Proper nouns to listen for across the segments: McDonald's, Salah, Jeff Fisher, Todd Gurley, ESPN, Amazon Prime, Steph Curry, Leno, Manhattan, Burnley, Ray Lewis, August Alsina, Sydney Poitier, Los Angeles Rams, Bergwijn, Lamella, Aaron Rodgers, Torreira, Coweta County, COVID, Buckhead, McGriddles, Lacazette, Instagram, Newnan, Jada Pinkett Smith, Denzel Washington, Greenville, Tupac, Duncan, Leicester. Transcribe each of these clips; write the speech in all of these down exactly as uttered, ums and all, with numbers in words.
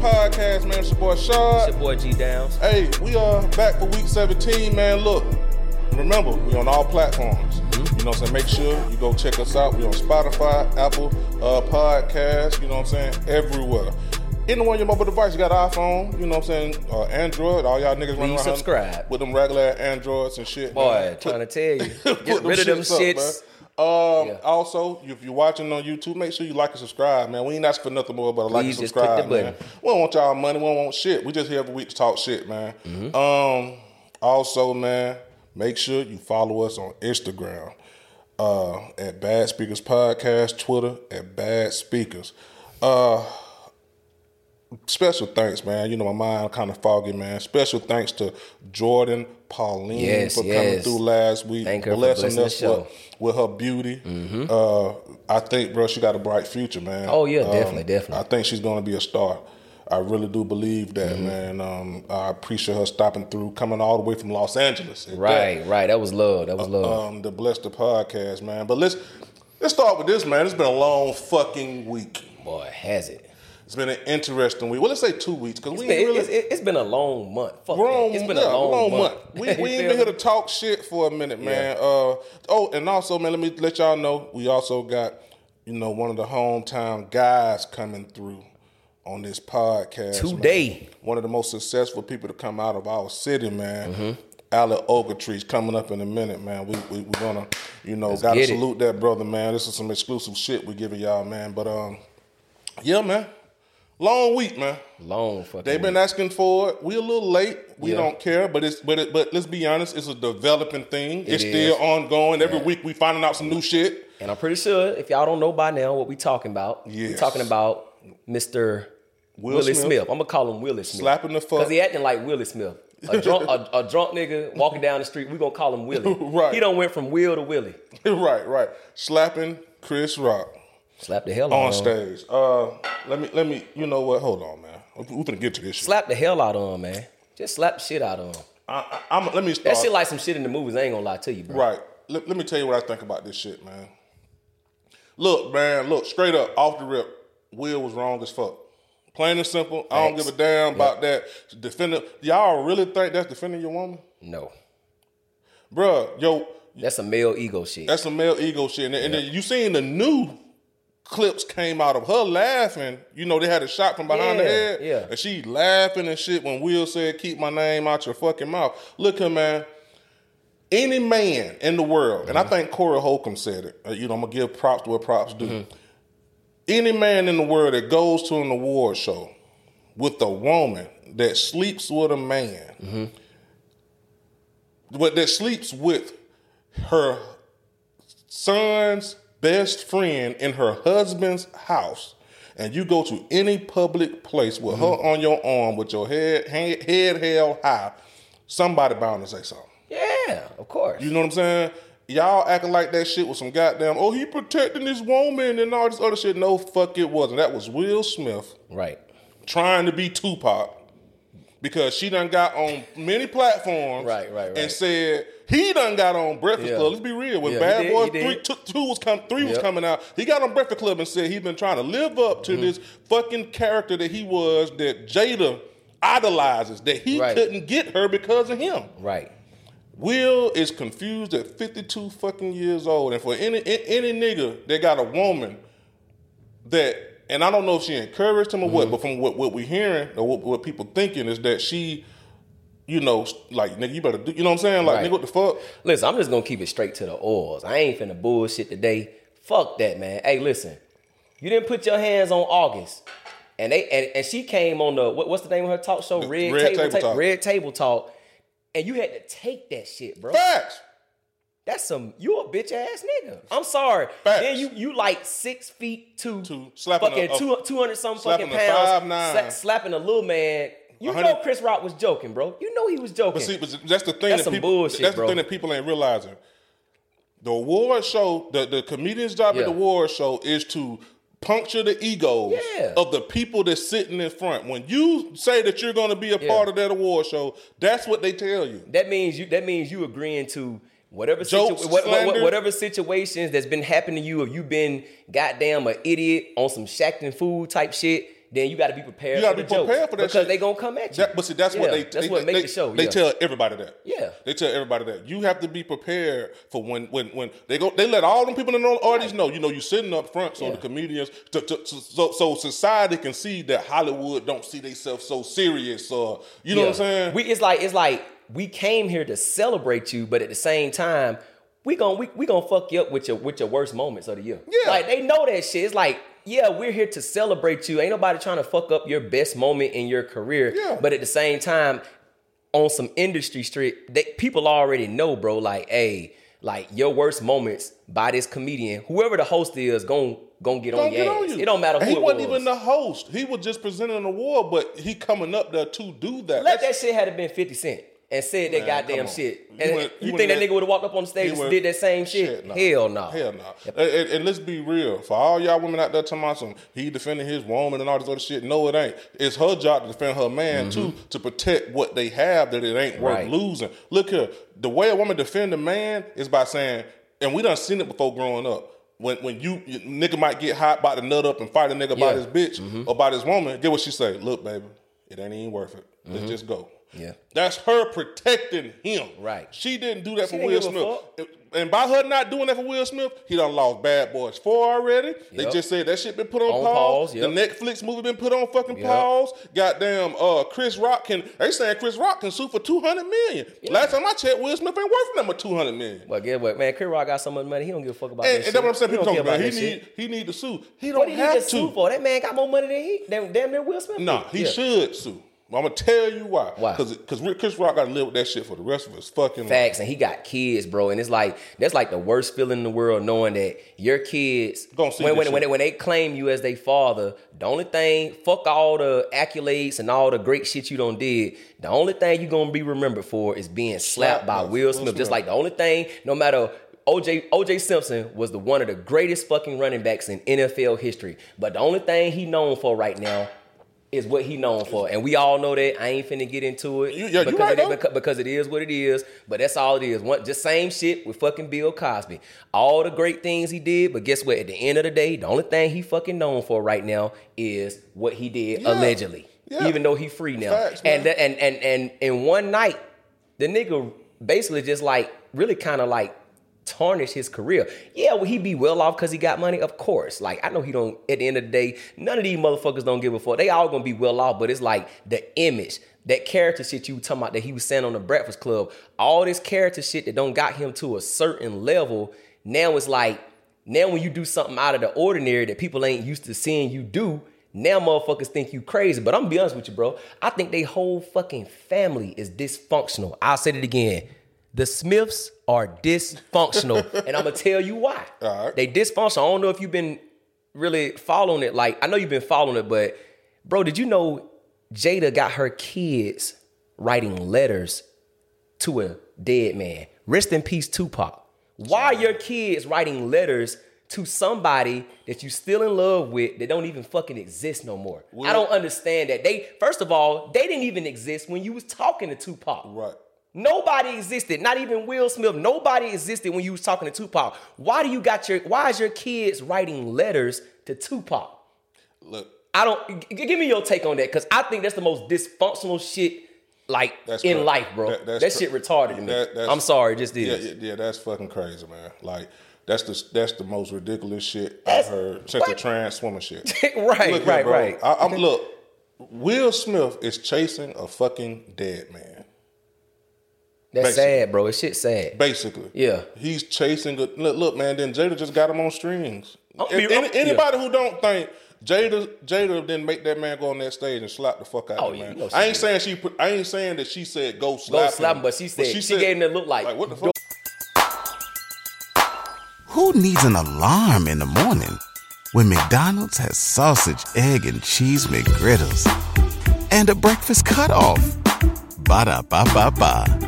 Podcast, man. It's your boy Shard. It's your boy G. Downs. Hey, we are back for week seventeen, man. Look, remember, we're on all platforms. Mm-hmm. You know what I'm saying? Make sure you go check us out. We're on Spotify, Apple uh, Podcasts, you know what I'm saying? Everywhere. Any one of your mobile devices, you got an iPhone, you know what I'm saying? Uh, Android, all y'all niggas running around subscribe. With them regular Androids and shit. Boy, put, trying to tell you. Get rid of them shits. Up, Um, yeah. Also, if you're watching on YouTube, make sure you like and subscribe, man. We ain't asking for nothing more but a like and subscribe, man. We don't want y'all money. We don't want shit. We just here every week to talk shit, man. Mm-hmm. Um, also, man, make sure you follow us on Instagram uh, at Bad Speakers Podcast, Twitter at Bad Speakers. Uh, special thanks, man. You know, my mind kind of foggy, man. Special thanks to Jordan Pauline yes, for yes. coming through last week. Thank her blessing for blessing us the show. With, with her beauty. Mm-hmm. Uh, I think, bro, she got a bright future, man. Oh, yeah, um, definitely, definitely. I think she's going to be a star. I really do believe that, mm-hmm. man. Um, I appreciate her stopping through, coming all the way from Los Angeles. Right, that. right. That was love. That was love. Uh, um, to bless the podcast, man. But let's, let's start with this, man. It's been a long fucking week. Boy, has it. It's been an interesting week. Well, let's say two weeks because we been, ain't really. It's, it's been a long month. Fuck wrong, it's been yeah, a long, long month. month. We, we ain't been here to talk shit for a minute, man. Yeah. Uh, oh, and also, man, let me let y'all know we also got you know one of the hometown guys coming through on this podcast today. Man. One of the most successful people to come out of our city, man. Mm-hmm. Alec Ogletree is coming up in a minute, man. We we we're gonna you know let's gotta salute it. That brother, man. This is some exclusive shit we giving y'all, man. But um, yeah, man. Long week, man. Long fucking. They've been week. asking for it. We're a little late. We yeah. don't care, but it's but it, but let's be honest, it's a developing thing. It it's is. still ongoing. Yeah. Every week we finding out some new shit. And I'm pretty sure if y'all don't know by now what we talking about, yes. we're talking about Mister Will Willie Smith. Smith. I'm gonna call him Willie Smith. Slapping the fuck because he acting like Willie Smith. A drunk, a, a drunk nigga walking down the street. We gonna call him Willie. Right. He done went from Will to Willie. right, right. Slapping Chris Rock. Slap the hell out on stage. Uh, let me, let me. You know what? Hold on, man. We're gonna get to this shit. Slap the hell out of him, man. Just slap the shit out of him. I, I, I'm. Let me start. That shit like some shit in the movies. I ain't gonna lie to you, bro. Right. Let, let me tell you what I think about this shit, man. Look, man. Look, straight up, off the rip, Will was wrong as fuck. Plain and simple. Thanks. I don't give a damn yep. about that. Defending. Y'all really think that's defending your woman? No. Bruh, yo. That's a male ego shit. That's a male ego shit, and, yep. and then you seen the new. Clips came out of her laughing. You know, they had a shot from behind yeah, the head. Yeah. And she laughing and shit when Will said, keep my name out your fucking mouth. Look here, man. Any man in the world, mm-hmm. and I think Corey Holcomb said it. You know, I'm going to give props to what props do. Mm-hmm. Any man in the world that goes to an award show with a woman that sleeps with a man, mm-hmm. but that sleeps with her son's best friend in her husband's house, and you go to any public place with mm-hmm. her on your arm with your head, head head held high, somebody bound to say something. Yeah, of course. You know what I'm saying? Y'all acting like that shit was some goddamn, oh, he protecting this woman and all this other shit. No, fuck it wasn't. That was Will Smith. Right. Trying to be Tupac because she done got on many platforms right, right, right. and said, he done got on Breakfast yeah. Club. Let's be real. When yeah, Bad did, Boys three, two, two was com- three yep. was coming out, he got on Breakfast Club and said he'd been trying to live up to mm-hmm. this fucking character that he was, that Jada idolizes, that he right. couldn't get her because of him. Right. Will is confused at fifty-two fucking years old. And for any any nigga that got a woman that, and I don't know if she encouraged him or mm-hmm. what, but from what, what we're hearing or what, what people thinking is that she... you know, like, nigga, you better do, you know what I'm saying? Like, right. nigga, what the fuck? Listen, I'm just gonna keep it straight to the oils. I ain't finna bullshit today. Fuck that, man. Hey, listen, you didn't put your hands on August. And they and, and she came on the, what, what's the name of her talk show? Red, Red Table, Table Talk. Red Table Talk. And you had to take that shit, bro. Facts. That's some, you a bitch ass nigga. I'm sorry. Facts. Then you you like six feet two, two fucking a, two, a, two hundred something fucking pounds, five, nine. slapping a little man. You one hundred. Know Chris Rock was joking, bro. You know he was joking. But see, but that's the thing that's that some people, bullshit, that's bro. The thing that people ain't realizing. The award show, the, the comedian's job yeah. at the award show is to puncture the egos yeah. of the people that's sitting in front. When you say that you're going to be a yeah. part of that award show, that's what they tell you. That means you. That means you agreeing to whatever jokes, situa- whatever, whatever situations that's been happening to you. If you've been goddamn an idiot on some Shackton food type shit, then you got to be prepared. You got to be prepared jokes for that because shit. They gonna come at you. That, but see, that's yeah, what they. That's they, what they, makes they, the show. They yeah. tell everybody that. Yeah, they tell everybody that you have to be prepared for when when when they go. They let all them people in the audience right. know. You know, you sitting up front, so yeah. the comedians, to, to, to, so so society can see that Hollywood don't see themselves so serious. Or you know yeah. what I'm saying? We it's like it's like we came here to celebrate you, but at the same time, we gonna we, we gonna fuck you up with your with your worst moments of the year. Yeah, like they know that shit. It's like. Yeah, we're here to celebrate you. Ain't nobody trying to fuck up your best moment in your career. Yeah. But at the same time, on some industry shit, they, people already know, bro, like, hey, like your worst moments by this comedian, whoever the host is, gon' gon' get on your ass. On you. It don't matter who he it was. He wasn't even the host. He was just presenting an award, but he coming up there to do that. Let That's, that shit had been fifty Cent and said that man, goddamn shit. And you, went, you, you think that nigga would have walked up on the stage went, and did that same shit? shit nah. Hell no. Nah. Hell no. Nah. Yep. And, and, and let's be real. For all y'all women out there talking about some, he defending his woman and all this other shit. No, it ain't. It's her job to defend her man, mm-hmm. too, to protect what they have that it ain't worth right. losing. Look here. The way a woman defend a man is by saying, and we done seen it before growing up, when when you, nigga might get hot, about to nut up and fight a nigga yeah. about his bitch mm-hmm. or about his woman, get what she say. Look, baby, it ain't even worth it. Mm-hmm. Let's just go. Yeah, that's her protecting him. Right. She didn't do that she for Will Smith. And by her not doing that for Will Smith, he done lost Bad Boys four already. Yep. They just said that shit been put on, on pause. pause yep. The Netflix movie been put on fucking yep. pause. Goddamn, uh, Chris Rock can. They saying Chris Rock can sue for two hundred million. Yeah. Last time I checked, Will Smith ain't worth number two hundred million. Well, get what, man? Chris Rock got so much money, he don't give a fuck about and, that. And shit. That's what I'm saying. People don't about. He need shit. he need to sue. He don't what have he to sue for. That man got more money than he than damn near Will Smith. Nah, he yeah. should sue. I'm going to tell you why. Why? Because Chris Rock got to live with that shit for the rest of his fucking life. Facts, and he got kids, bro. And it's like, that's like the worst feeling in the world, knowing that your kids, when, when, when, they, when they claim you as their father, the only thing, fuck all the accolades and all the great shit you done did, the only thing you're going to be remembered for is being slapped by Will Smith. Just like the only thing, no matter... O J O J Simpson was the one of the greatest fucking running backs in N F L history. But the only thing he known for right now... is what he known for. And we all know that. I ain't finna get into it. You, yeah, because, you right, it is, because it is what it is. But that's all it is. One, just same shit with fucking Bill Cosby. All the great things he did, but guess what? At the end of the day, the only thing he fucking known for right now is what he did yeah. allegedly. Yeah. Even though he free now. Facts, and, the, and and and in one night, the nigga basically just like, really kind of like, tarnish his career. Yeah, will he be well off because he got money? Of course. Like, I know he don't, at the end of the day, none of these motherfuckers don't give a fuck. They all gonna be well off, but it's like the image, that character shit you were talking about that he was saying on the Breakfast Club, all this character shit that don't got him to a certain level, now it's like, now when you do something out of the ordinary that people ain't used to seeing you do, now motherfuckers think you crazy. But I'm gonna be honest with you, bro. I think they whole fucking family is dysfunctional. I'll say it again. The Smiths are dysfunctional, and I'm going to tell you why. All right. They dysfunctional. I don't know if you've been really following it. Like, I know you've been following it, but, bro, did you know Jada got her kids writing letters to a dead man? Rest in peace, Tupac. Why are your kids writing letters to somebody that you still in love with that don't even fucking exist no more? Well, I don't understand that. They First of all, they didn't even exist when you was talking to Tupac. Right. Nobody existed, not even Will Smith. Nobody existed when you was talking to Tupac. Why do you got your? Why is your kids writing letters to Tupac? Look, I don't. G- give me your take on that, because I think that's the most dysfunctional shit like that's in crazy. Life, bro. That, that shit cra- retarded to me. That, I'm sorry, it just did. Yeah, yeah, yeah, that's fucking crazy, man. Like. That's the that's the most ridiculous shit I've heard since what? The trans woman shit. right, look, right, bro, right. I, I'm look. Will Smith is chasing a fucking dead man. That's basically. sad, bro. It's shit sad. Basically. Yeah. He's chasing good. Look, look, man, then Jada just got him on strings. Oh, Any, oh, anybody yeah. who don't think Jada Jada didn't make that man go on that stage and slap the fuck out of oh, him, man. You know I ain't saying she put, I ain't saying that she said go slap go him. slap him, but she said, but she, she said, gave him that look like, like what the fuck? Who needs an alarm in the morning when McDonald's has sausage, egg, and cheese McGriddles and a breakfast cutoff? Ba-da-ba-ba-ba.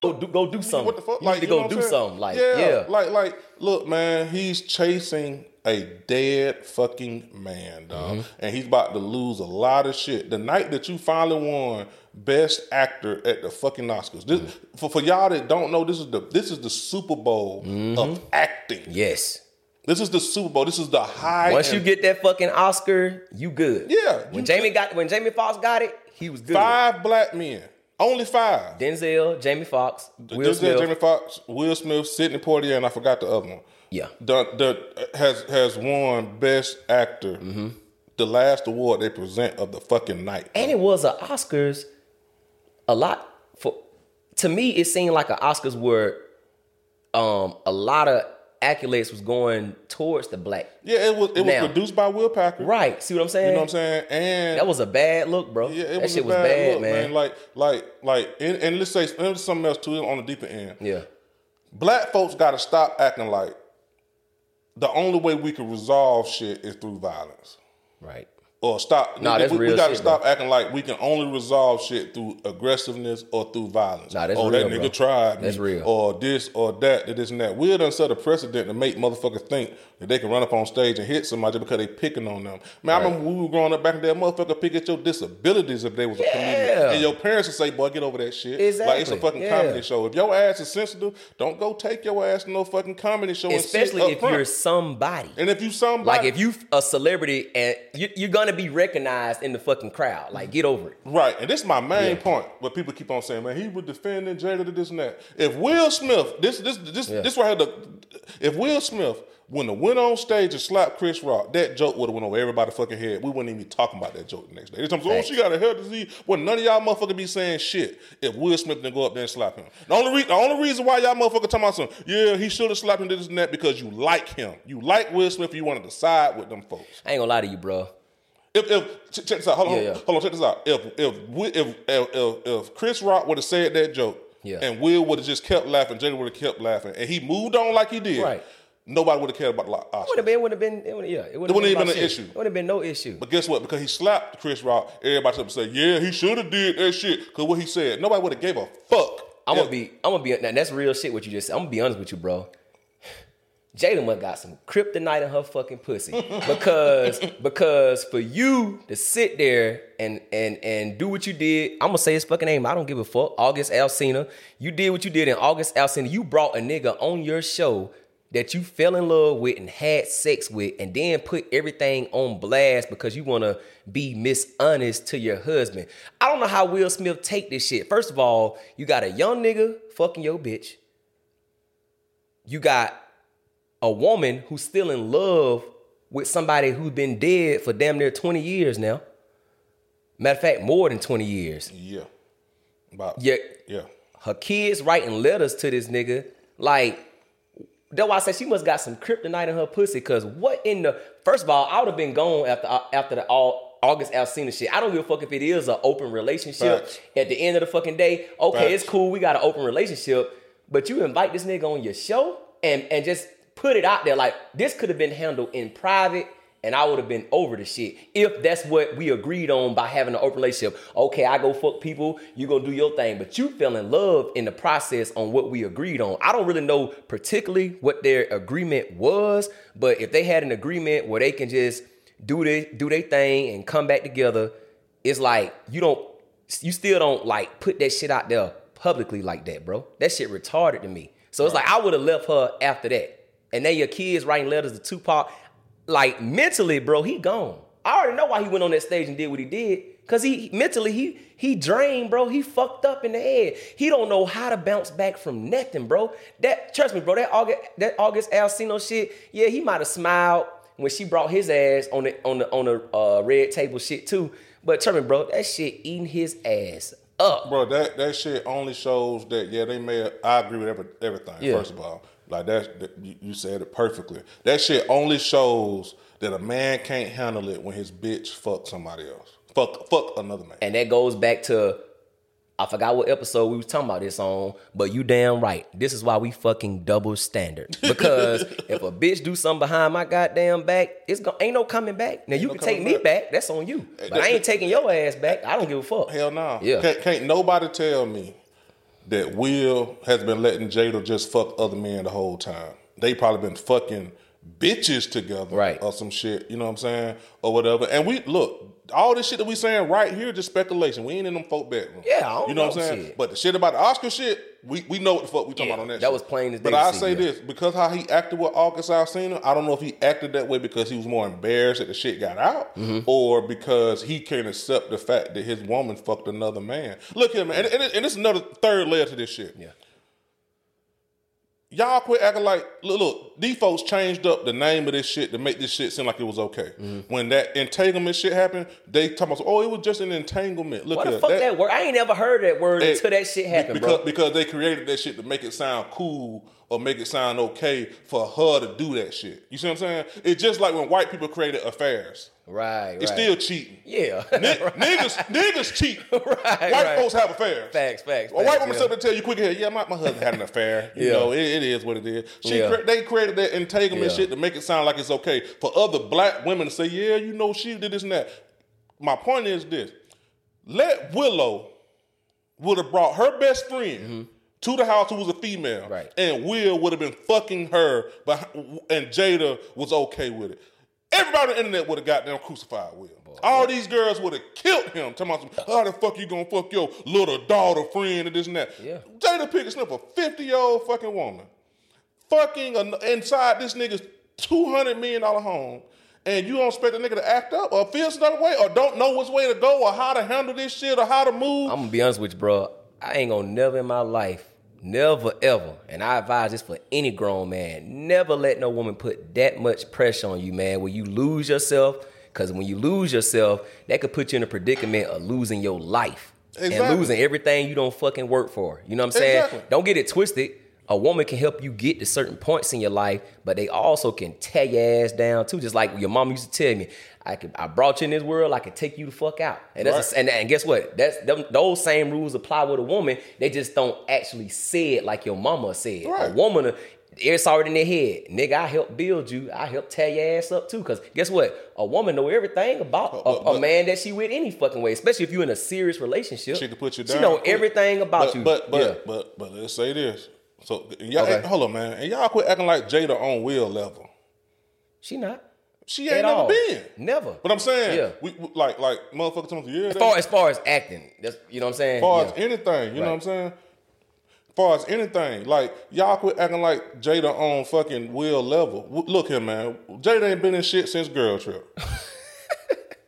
Go do, go do something. What the fuck? You like, need to you go do something. Like, yeah, yeah. Like, like, look, man, he's chasing a dead fucking man, dog. Mm-hmm. And he's about to lose a lot of shit. The night that you finally won Best Actor at the fucking Oscars. This, mm-hmm. for, for y'all that don't know, this is the this is the Super Bowl mm-hmm. of acting. Yes. This is the Super Bowl. This is the high. Once end. You get that fucking Oscar, you good. Yeah. When Jamie just, got when Jamie Foxx got it, he was good. Five black men. Only five. Denzel, Jamie Foxx, Will Denzel, Smith. Jamie Foxx, Will Smith, Sydney Poitier, and I forgot the other one. Yeah. That the, has, has won Best Actor, mm-hmm. the last award they present of the fucking night. And it was an Oscars, a lot, for to me, it seemed like an Oscars where um, a lot of accolades was going towards the black. Yeah, it was it now, was produced by Will Packer. Right. See what I'm saying? You know what I'm saying? And that was a bad look, bro. Yeah, it that was shit a bad was bad, look, man. man. Like, like, like, and, and let's say and something else too on the deeper end. Yeah. Black folks gotta stop acting like the only way we can resolve shit is through violence. Right. Or stop. Nah, we, that's we, real we gotta shit, stop bro. acting like we can only resolve shit through aggressiveness or through violence. Nah, that's or real, that nigga bro. tried me. That's real. Or this or that, or this and that. We're done set a precedent to make motherfuckers think that they can run up on stage and hit somebody just because they picking on them. Man, right. I remember when we were growing up back in the day, motherfucker pick at your disabilities if they was yeah. a comedian. And your parents would say, boy, get over that shit. Exactly. Like, it's a fucking yeah. comedy show. If your ass is sensitive, don't go take your ass to no fucking comedy show. Especially and sit if up front. You're somebody. And if you somebody. Like, if you a celebrity and you, you're going to be recognized in the fucking crowd. Like, get over it. Right. And this is my main yeah. point where people keep on saying, man, he was defending Jada to this and that. If Will Smith, this this this yeah. this right here, the, if Will Smith wouldn't have went on stage and slapped Chris Rock, that joke would have went over everybody's fucking head. We wouldn't even be talking about that joke the next day. It's like, oh, she got a health disease. Well, none of y'all motherfuckers be saying shit if Will Smith didn't go up there and slap him. The only, re- the only reason why y'all motherfuckers talking about something, yeah, he should have slapped him to this and that, because you like him. You like Will Smith, you want to side with them folks. I ain't gonna lie to you, bro. If, if check this out, hold on, yeah, yeah. hold on, check this out. If if if if, if Chris Rock would have said that joke, yeah. and Will would have just kept laughing, Jada would have kept laughing, and he moved on like he did, right. nobody would have cared about the Oscars. It would have been, would have been, it would have, yeah, it would have been, been an shit. issue. It would have been no issue. But guess what? Because he slapped Chris Rock, everybody up and said, "Yeah, he should have did that shit." Because what he said, nobody would have gave a fuck. I'm gonna be, I'm gonna be, now that's real shit. What you just said. I'm gonna be honest with you, bro. Jada must got some kryptonite in her fucking pussy. Because because for you to sit there and and and do what you did, I'm gonna say his fucking name, I don't give a fuck. August Alsina. You did what you did in August Alsina. You brought a nigga on your show that you fell in love with and had sex with, and then put everything on blast because you wanna be dishonest to your husband. I don't know how Will Smith take this shit. First of all, you got a young nigga fucking your bitch. You got a woman who's still in love with somebody who's been dead for damn near twenty years now. Matter of fact, more than twenty years. Yeah. About, yeah. Yeah. Her kids writing letters to this nigga. Like, that's why I said she must got some kryptonite in her pussy, because what in the... First of all, I would have been gone after after the all August Alsina shit. I don't give a fuck if it is an open relationship. Facts. At the end of the fucking day, okay, Facts. It's cool, we got an open relationship, but you invite this nigga on your show and, and just... put it out there like this could have been handled in private, and I would have been over the shit if that's what we agreed on by having an open relationship. Okay, I go fuck people, you go do your thing, but you fell in love in the process on what we agreed on. I don't really know particularly what their agreement was, but if they had an agreement where they can just do their do their thing and come back together, it's like you don't you still don't like put that shit out there publicly like that, bro. That shit retarded to me. So it's like I would have left her after that. And now your kids writing letters to Tupac. Like, mentally, bro, he gone. I already know why he went on that stage and did what he did. Because he mentally, he he drained, bro. He fucked up in the head. He don't know how to bounce back from nothing, bro. That Trust me, bro, that August, that August Alsina shit, yeah, he might have smiled when she brought his ass on the, on the, on the uh, red table shit, too. But trust me, bro, that shit eating his ass up. Bro, that, that shit only shows that, yeah, they may have, I agree with every, everything, yeah. First of all. Like, that, that you said it perfectly. That shit only shows that a man can't handle it when his bitch fucks somebody else. Fuck, fuck another man. And that goes back to, I forgot what episode we was talking about this on, but you damn right. This is why we fucking double standard. Because if a bitch do something behind my goddamn back, it's go- ain't no coming back. Now, ain't you no can take me back. back. That's on you. But that, I ain't taking your ass back. I don't give a fuck. Hell no. Nah. Yeah. Can't, can't nobody tell me that Will has been letting Jada just fuck other men the whole time. They probably been fucking bitches together, right, or some shit, you know what I'm saying, or whatever. And we look, all this shit that we saying right here just speculation. We ain't in them folk bedroom. Yeah, I don't you know, know what I'm saying. Shit. But the shit about the Oscar shit, we, we know what the fuck we talking yeah, about on that. That shit was plain as day. But I say yeah. this because how he acted with August Alsina, I don't know if he acted that way because he was more embarrassed that the shit got out, mm-hmm. or because he can't accept the fact that his woman fucked another man. Look here, man, and, and, and this is another third layer to this shit. Yeah. Y'all quit acting like, look, look, these folks changed up the name of this shit to make this shit seem like it was okay. Mm-hmm. When that entanglement shit happened, they talking about, oh, it was just an entanglement. Look, what the fuck that, that word? I ain't never heard that word it, until that shit happened, because, bro. Because they created that shit to make it sound cool or make it sound okay for her to do that shit. You see what I'm saying? It's just like when white people created affairs. Right, it's right. Still cheating. Yeah. N- right. Niggas niggas cheat. Right, white right. folks have affairs. Facts, facts. A white woman something to tell you quick ahead, yeah, my, my husband had an affair. You yeah. know, it, it is what it is. She yeah. cre- They created that entanglement yeah. shit to make it sound like it's okay for other black women to say, yeah, you know, she did this and that. My point is this. Let Willow would have brought her best friend mm-hmm. to the house who was a female. Right. And Will would have been fucking her, behind, and Jada was okay with it. Everybody on the internet would have goddamn crucified Will. Boy, All yeah. these girls would have killed him. Talking about, some, how the fuck you gonna fuck your little daughter friend and this and that. Yeah. Jada Pinkett Smith, a fifty-year-old fucking woman, fucking an, inside this nigga's two hundred million dollars home, and you don't expect the nigga to act up or feel some other way or don't know which way to go or how to handle this shit or how to move. I'm gonna be honest with you, bro. I ain't gonna never in my life, never ever, and I advise this for any grown man, never let no woman put that much pressure on you, man, where you lose yourself, because when you lose yourself, that could put you in a predicament of losing your life exactly. and losing everything you don't fucking work for. You know what I'm saying? Exactly. Don't get it twisted. A woman can help you get to certain points in your life, but they also can tear your ass down too, just like your mom used to tell me. I could, I brought you in this world. I could take you the fuck out, and that's right. a, and, and guess what? That's them, those same rules apply with a woman. They just don't actually say it like your mama said. Right. A woman, it's already in their head. Nigga, I help build you. I help tear your ass up too. Because guess what? A woman know everything about but, but, a, a but, man that she with any fucking way. Especially if you're in a serious relationship, she can put you down. She know everything about but, you. But but, yeah. but but but let's say this. So y'all, okay. hold on, man, and y'all quit acting like Jada on Will level. She not. She ain't At never all. been. Never. But I'm saying, yeah. we, we like like motherfucker told me, yeah. As far as far as acting, that's, you know what I'm saying? As far yeah. as anything, you right. know what I'm saying? As far as anything, like y'all quit acting like Jada on fucking Will level. W- look here, man. Jada ain't been in shit since Girl Trip.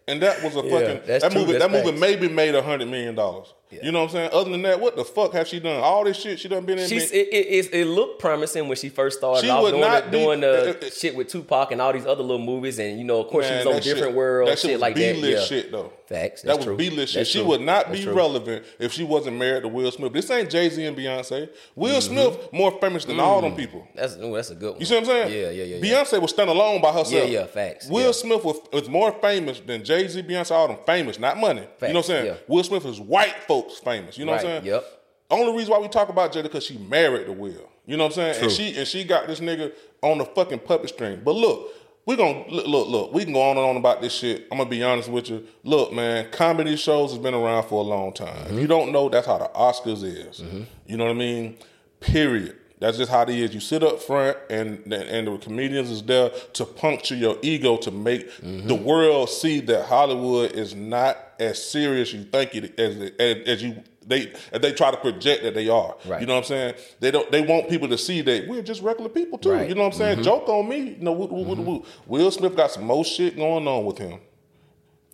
And that was a fucking yeah, that's that true, movie. That's that movie maybe made a hundred million dollars. Yeah. You know what I'm saying? Other than that, what the fuck have she done? All this shit she done been in. She's, it, it, it looked promising when she first started. She off doing not the, be, doing the it, it, shit with Tupac and all these other little movies, and you know, of course, man, she was on Different shit, World. That shit, shit was like B-list that. B-list yeah. shit though. Facts. That's that was B-list shit. That's she true. would not that's be true. relevant if she wasn't married to Will Smith. This ain't Jay-Z and Beyonce. Will mm-hmm. Smith more famous than mm-hmm. all them people. That's ooh, that's a good one. You see what I'm saying? Yeah, yeah, yeah. Beyonce yeah. was standalone by herself. Yeah, yeah. Facts. Will yeah. Smith was, was more famous than Jay-Z, Beyonce, all them famous, not money. Facts. You know what I'm saying? Will Smith is white folks. Famous, you know right, what I'm saying? Yep. Only reason why we talk about Jada because she married to Will. You know what I'm saying? True. And she and she got this nigga on the fucking puppet string. But look, we gonna look, look, look. We can go on and on about this shit. I'm gonna be honest with you. Look, man, comedy shows has been around for a long time. Mm-hmm. If you don't know, that's how the Oscars is. Mm-hmm. You know what I mean? Period. That's just how it is. You sit up front, and and the comedians is there to puncture your ego to make mm-hmm. the world see that Hollywood is not as serious you think it as as, as you they as they try to project that they are. Right. You know what I'm saying? They don't. They want people to see that we're just regular people too. Right. You know what I'm saying? Mm-hmm. Joke on me. You know, woo, woo, mm-hmm. woo. Will Smith got some more shit going on with him.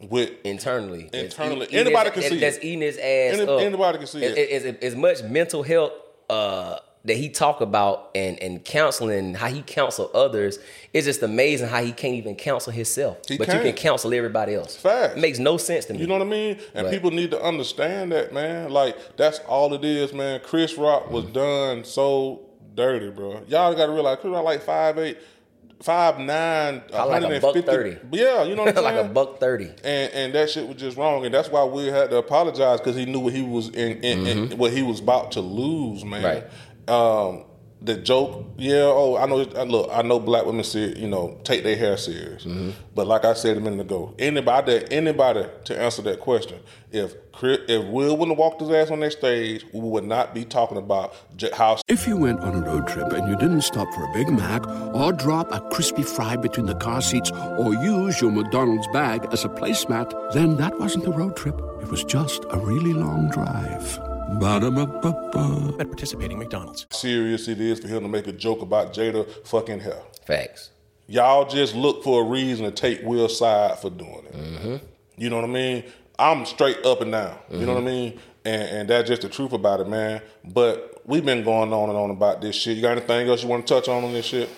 With internally, internally, eat, anybody eat can it, see. That's it. eating his ass Any, up. Anybody can see it. As much mental health. Uh, that he talk about and, and counseling, how he counsel others, it's just amazing how he can't even counsel himself. He but can't. You can counsel everybody else. Facts. It makes no sense to me. You know what I mean? And right. people need to understand that, man. Like, that's all it is, man. Chris Rock was mm. done so dirty, bro. Y'all got to realize, Chris Rock like five eight five nine Probably like a buck thirty. Yeah, you know what I'm saying? Like a buck thirty. And and that shit was just wrong. And that's why we had to apologize, because he knew what he was in, in, mm-hmm. in what he was about to lose, man. Right. Um, the joke, yeah, oh, I know look, I know black women see, you know, take their hair serious. Mm-hmm. But like I said a minute ago, anybody anybody to answer that question. If if Will wouldn't have walked his ass on that stage, we would not be talking about how. If you went on a road trip and you didn't stop for a Big Mac or drop a crispy fry between the car seats or use your McDonald's bag as a placemat, then that wasn't a road trip. It was just a really long drive. Ba-da-ba-ba-ba. At participating McDonald's. Serious it is for him to make a joke about Jada fucking hell. Facts. Y'all just look for a reason to take Will's side for doing it. Mm-hmm. You know what I mean? I'm straight up and down. Mm-hmm. You know what I mean? And, and that's just the truth about it, man. But we've been going on and on about this shit. You got anything else you want to touch on on this shit?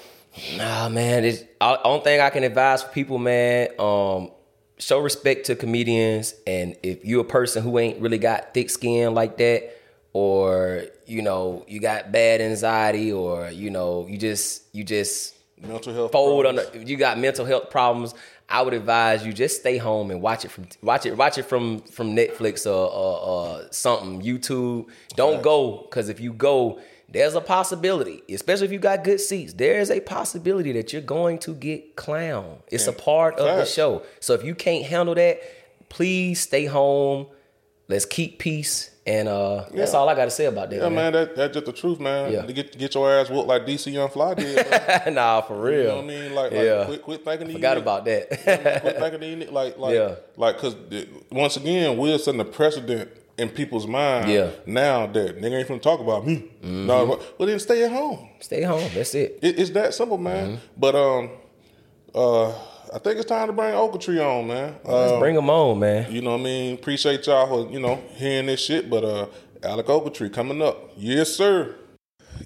Nah, man. It's, I, only thing I can advise for people, man, um, show respect to comedians. And if you're a person who ain't really got thick skin like that, or, you know, you got bad anxiety, or, you know, you just, you just mental health fold problems. Under, you got mental health problems. I would advise you just stay home and watch it from watch it watch it from from Netflix or, or, or something, YouTube. Don't right. go, because if you go, there's a possibility, especially if you got good seats, there is a possibility that you're going to get clowned. It's and a part facts. Of the show. So if you can't handle that, please stay home. Let's keep peace. And uh, yeah. that's all I got to say about that. Yeah, man, man that, that's just the truth, man. Yeah. Get, get your ass whooped like D C Young Fly did. Nah, for real. You know what I mean? Like, yeah. like quit, quit thinking. I forgot you about need. That. You know, quit thinking that you need. Like, like, yeah. like, because once again, we're setting the precedent in people's mind yeah. now that nigga ain't finna talk about me. Mm-hmm. No, well, then stay at home. Stay home. That's it. it it's that simple, man. Mm-hmm. But um, uh. I think it's time to bring Ogletree on, man. Let's um, bring him on, man. You know what I mean? Appreciate y'all for, you know, hearing this shit. But uh, Alec Ogletree coming up. Yes, sir.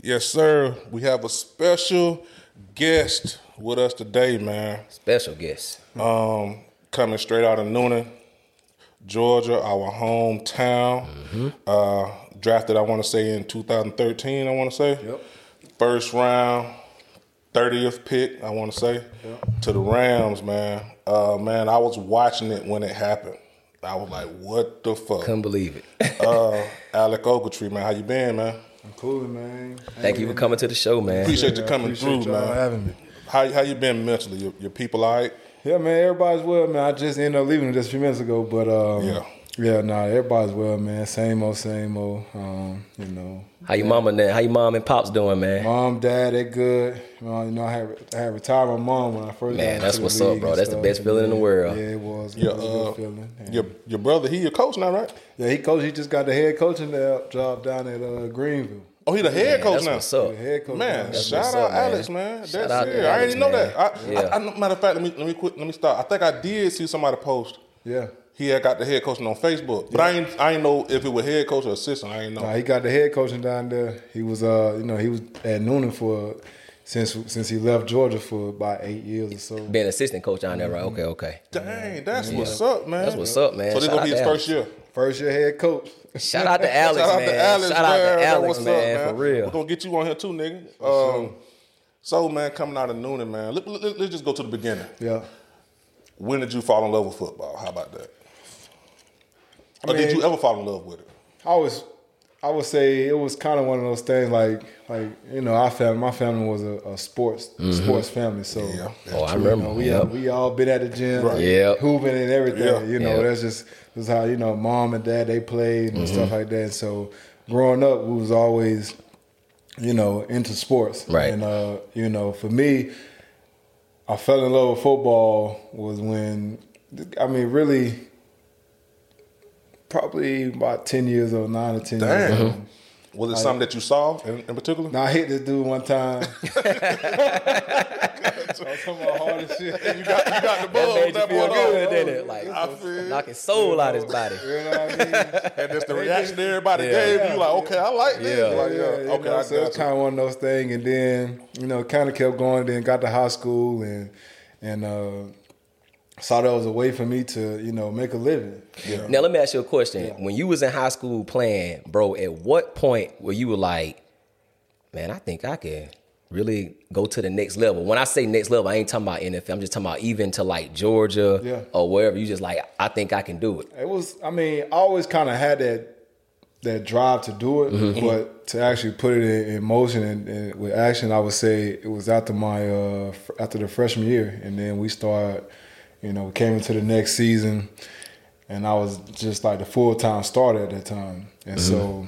Yes, sir. We have a special guest with us today, man. Special guest. Um, coming straight out of Newnan, Georgia, our hometown. Mm-hmm. Uh, drafted, I want to say, in two thousand thirteen, I want to say. Yep. First round. thirtieth pick, I want to say, yep. to the Rams, man. Uh, man, I was watching it when it happened. I was like, what the fuck? Couldn't believe it. uh, Alec Ogletree, man, how you been, man? I'm cool, man. How Thank you for coming to the show, man. Appreciate yeah, you coming appreciate through, man. Having me. How how you been mentally? Your, your people all right? Yeah, man, everybody's well, man. I just ended up leaving just a few minutes ago, but um, yeah. Yeah, nah, everybody's well, man. Same old, same old. Um, you know. How your mama now? How your mom and pops doing, man? Mom, dad, they good. You know, I had I had retired my mom when I first. Man, that's what's up, bro. That's the best feeling in the world. Yeah, it was. It was a good feeling. Your your brother, he your coach now, right? Yeah, he coach. He just got the head coaching job down at uh, Greenville. Oh, he the head coach now. That's what's up, man. Shout out Alex, man. That's it. I didn't know that. I, I, matter of fact, let me let me quit, let me stop. I think I did see somebody post. Yeah. He had got the head coaching on Facebook, but yeah. I ain't I ain't know if it was head coach or assistant. I ain't know. Nah, he got the head coaching down there. He was uh you know he was at Newnan for since since he left Georgia for about eight years or so. Been assistant coach down there, right? Okay, okay. Dang, that's yeah. what's up, man. That's what's up, man. So this gonna be his first year. First year head coach. Shout out to Alex, Shout man. Shout out to Alex, Shout out man. To Alex, man. Up, man. For real. We're gonna get you on here too, nigga. Um, sure. So man, coming out of Newnan, man. Let, let, let's just go to the beginning. Yeah. When did you fall in love with football? How about that? Or I mean, did you ever fall in love with it? I was, I would say it was kind of one of those things like, like you know, our family, my family was a, a sports mm-hmm. sports family, so yeah, oh, I remember. You know, we yep. all, we all been at the gym, right. yep. hooping and everything. Yep. You know, yep. that's just that's how you know, mom and dad they played and mm-hmm. stuff like that. So growing up, we was always, you know, into sports, right? And uh, you know, for me, I fell in love with football was when I mean, really. Probably about ten years old, nine or ten Damn. Years old. Was it like, something that you saw in, in particular? No, I hit this dude one time. So I'm talking about hard as shit. You got, you got the ball. That made that you feel good, didn't it? Like, I feel, knocking soul out his body. You know what I mean? And that's the reaction everybody yeah. gave yeah. you. Like, okay, I like this. Yeah. Like, yeah, yeah, okay, know, I so it's kind of one of those things. And then, you know, kind of kept going. Then got to high school and, and uh, saw that was a way for me to, you know, make a living. You know? Now, let me ask you a question. Yeah. When you was in high school playing, bro, at what point were you like, man, I think I can really go to the next level? When I say next level, I ain't talking about N F L. I'm just talking about even to like Georgia yeah. or wherever. You just like, I think I can do it. It was, I mean, I always kind of had that that drive to do it, mm-hmm. but to actually put it in, in motion and, and with action, I would say it was after my uh, after the freshman year, and then we started. You know, we came into the next season, and I was just like the full time starter at that time, and mm-hmm. so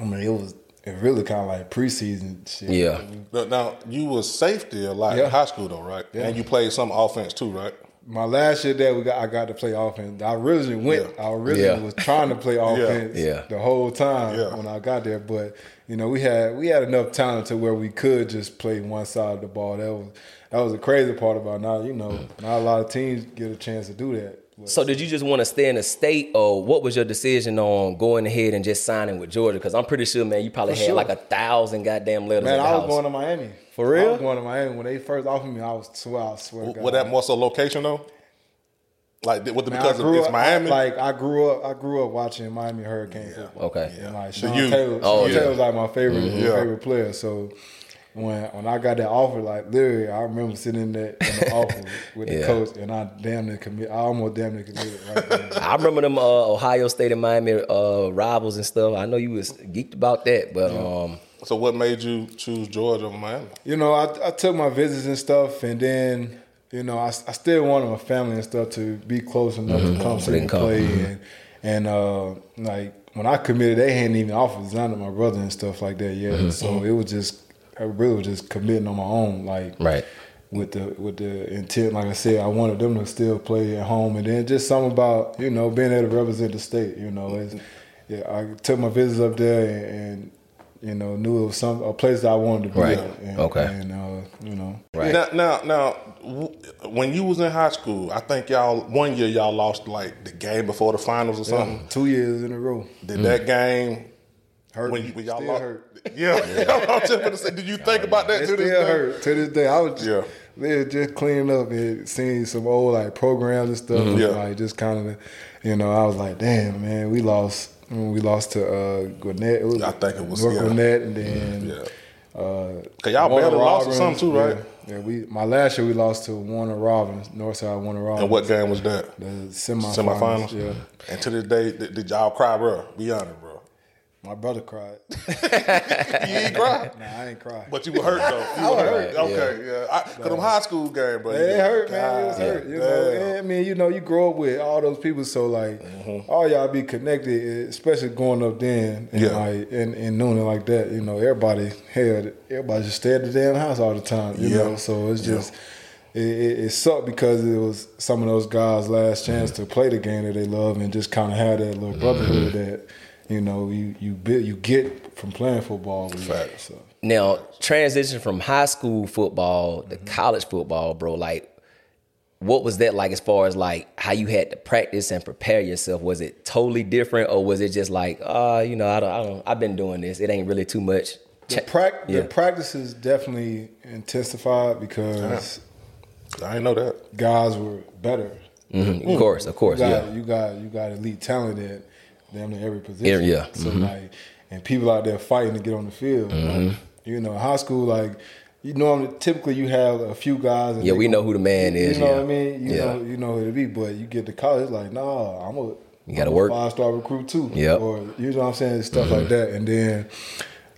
I mean, it was. It really kind of like preseason shit. Yeah. Now, you were safety a lot yeah. in high school, though, right? Yeah. And you played some offense, too, right? My last year there, we got I got to play offense. I originally went. Yeah. I originally yeah. was trying to play offense yeah. the whole time yeah. when I got there. But, you know, we had we had enough talent to where we could just play one side of the ball. That was that was the crazy part about now, you know, mm. not a lot of teams get a chance to do that. So did you just want to stay in the state, or what was your decision on going ahead and just signing with Georgia? Because I'm pretty sure, man, you probably For had sure. like a thousand goddamn letters. Man, in the I was house. going to Miami. For real? I was going to Miami. When they first offered me, I was swear, I swear w- to God. Was that more so location, though? Like, with the, man, because of, it's up, Miami? Like, I grew up I grew up watching Miami Hurricanes. Yeah. Okay. Yeah. And like, Sean you, Taylor, oh, Sean yeah. Taylor's like my favorite, mm-hmm. yeah. favorite player, so... When when I got that offer, like literally, I remember sitting in that in the office with the yeah. coach, and I damn near commit. I almost damn near committed. Right there. I remember them uh, Ohio State and Miami uh, rivals and stuff. I know you was geeked about that, but yeah. um. So what made you choose Georgia over Miami? You know, I I took my visits and stuff, and then you know I, I still wanted my family and stuff to be close enough mm-hmm. to come so they can come. play mm-hmm. and and uh, like when I committed, they hadn't even offered Zion to my brother and stuff like that yet. Mm-hmm. So it was just. I really was just committing on my own, like right. with the with the intent. Like I said, I wanted them to still play at home, and then just something about you know being able to represent the state. You know, it's, yeah, I took my visits up there, and, and you know knew it was some a place that I wanted to be. Right. At, and, okay. And uh, you know. Right. Now, now, now, when you was in high school, I think y'all one year y'all lost like the game before the finals or something. Yeah, two years in a row. Did mm. that game? Hurt when, you, when y'all lost, hurt. Yeah. yeah. I was just gonna say, did you think oh, about that to this day? Hurt. To this day, I was just, yeah. just cleaning up and seeing some old like programs and stuff. Mm-hmm. Yeah. Like just kind of, you know, I was like, damn man, we lost. We lost to uh, Gwinnett. It was, I think it was North yeah. Gwinnett, and then yeah. uh, cause y'all barely lost to something too, right? Yeah. yeah, we. My last year we lost to Warner Robins, Northside Warner Robins. And what game was that? The semifinals. Semifinals. Yeah. And to this day, did, did y'all cry, bro? Be honest, bro. My brother cried. You ain't cry? Nah, I ain't cry. But you were hurt, though. You were hurt. Right, okay, yeah. yeah. I, Cause them high school game, bro. Yeah, it hurt, man. It was hurt. You know, I mean, you know, you grow up with all those people, so like, mm-hmm. all y'all be connected, especially growing up then, and yeah. like, and, and Newnan like that, you know, everybody, hell, everybody just stayed at the damn house all the time, you yeah. know, so it's just, yeah. it, it, it sucked because it was some of those guys' last chance mm-hmm. to play the game that they love and just kind of have that little brotherhood mm-hmm. that, you know, you you build, you get from playing football. Fact. So. Now, transition from high school football to mm-hmm. college football, bro, like, what was that like as far as, like, how you had to practice and prepare yourself? Was it totally different, or was it just like, oh, uh, you know, I don't, I don't, I've been doing this. It ain't really too much. The, pra- yeah. the practices definitely intensified because yeah. I didn't know that. Guys were better. Mm-hmm. Mm. Of course, of course, you got, yeah. You got, you got elite talent at damn near every position. Yeah. So mm-hmm. like, and people out there fighting to get on the field. Mm-hmm. Like, you know, high school, like, you normally typically you have a few guys. And yeah, we know who the man you, is. You know yeah. what I mean? You yeah. know, you know who it be. But you get to college, it's like, nah, I'm a, you gotta I'm work. a five star recruit too. Yeah. Or you know what I'm saying, stuff mm-hmm. like that. And then,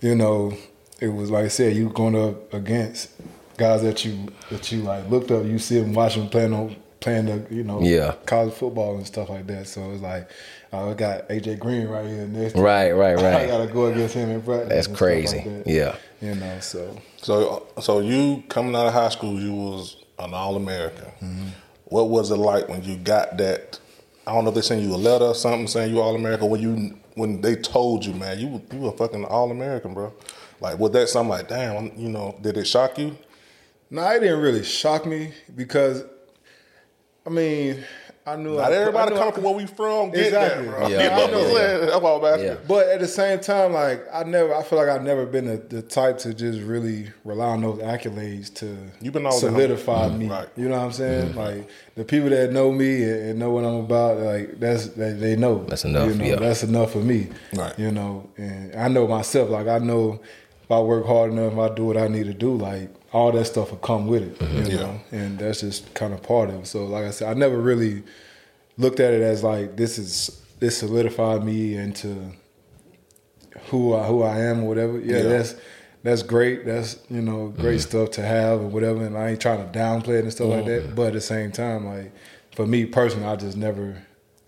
you know, it was like I said, you going up against guys that you that you like looked up. You see them watching playing on. Playing the you know yeah. college football and stuff like that, so it's like uh, I got A J Green right here next. Right, right, right. I gotta go against him in practice. That's crazy. Like that. Yeah, you know. So, so, so you coming out of high school, you was an All American. Mm-hmm. What was it like when you got that? I don't know if they sent you a letter or something saying you All American. When you when they told you, man, you were, you were fucking All-American, bro. Like, with that, so I'm like, damn, you know, did it shock you? No, it didn't really shock me because, I mean, I knew. Not I, everybody I knew come I, from where we from. Get exactly. That, bro. Yeah, yeah, I know. Yeah, yeah. That's all about yeah. it. But at the same time, like, I never, I feel like I've never been the, the type to just really rely on those accolades to you been solidify me. Mm-hmm. Right. You know what I'm saying? Mm-hmm. Like, the people that know me and know what I'm about, like, that's they, they know. That's enough. You know, yeah. That's enough for me. Right. You know, and I know myself. Like, I know if I work hard enough, if I do what I need to do, like, all that stuff will come with it, mm-hmm. you know, yeah. and that's just kind of part of it. So, like I said, I never really looked at it as like this is this solidified me into who I, who I am or whatever. Yeah, yeah. that's that's great. That's you know great mm-hmm. stuff to have or whatever. And I ain't trying to downplay it and stuff mm-hmm. like that. But at the same time, like for me personally, I just never.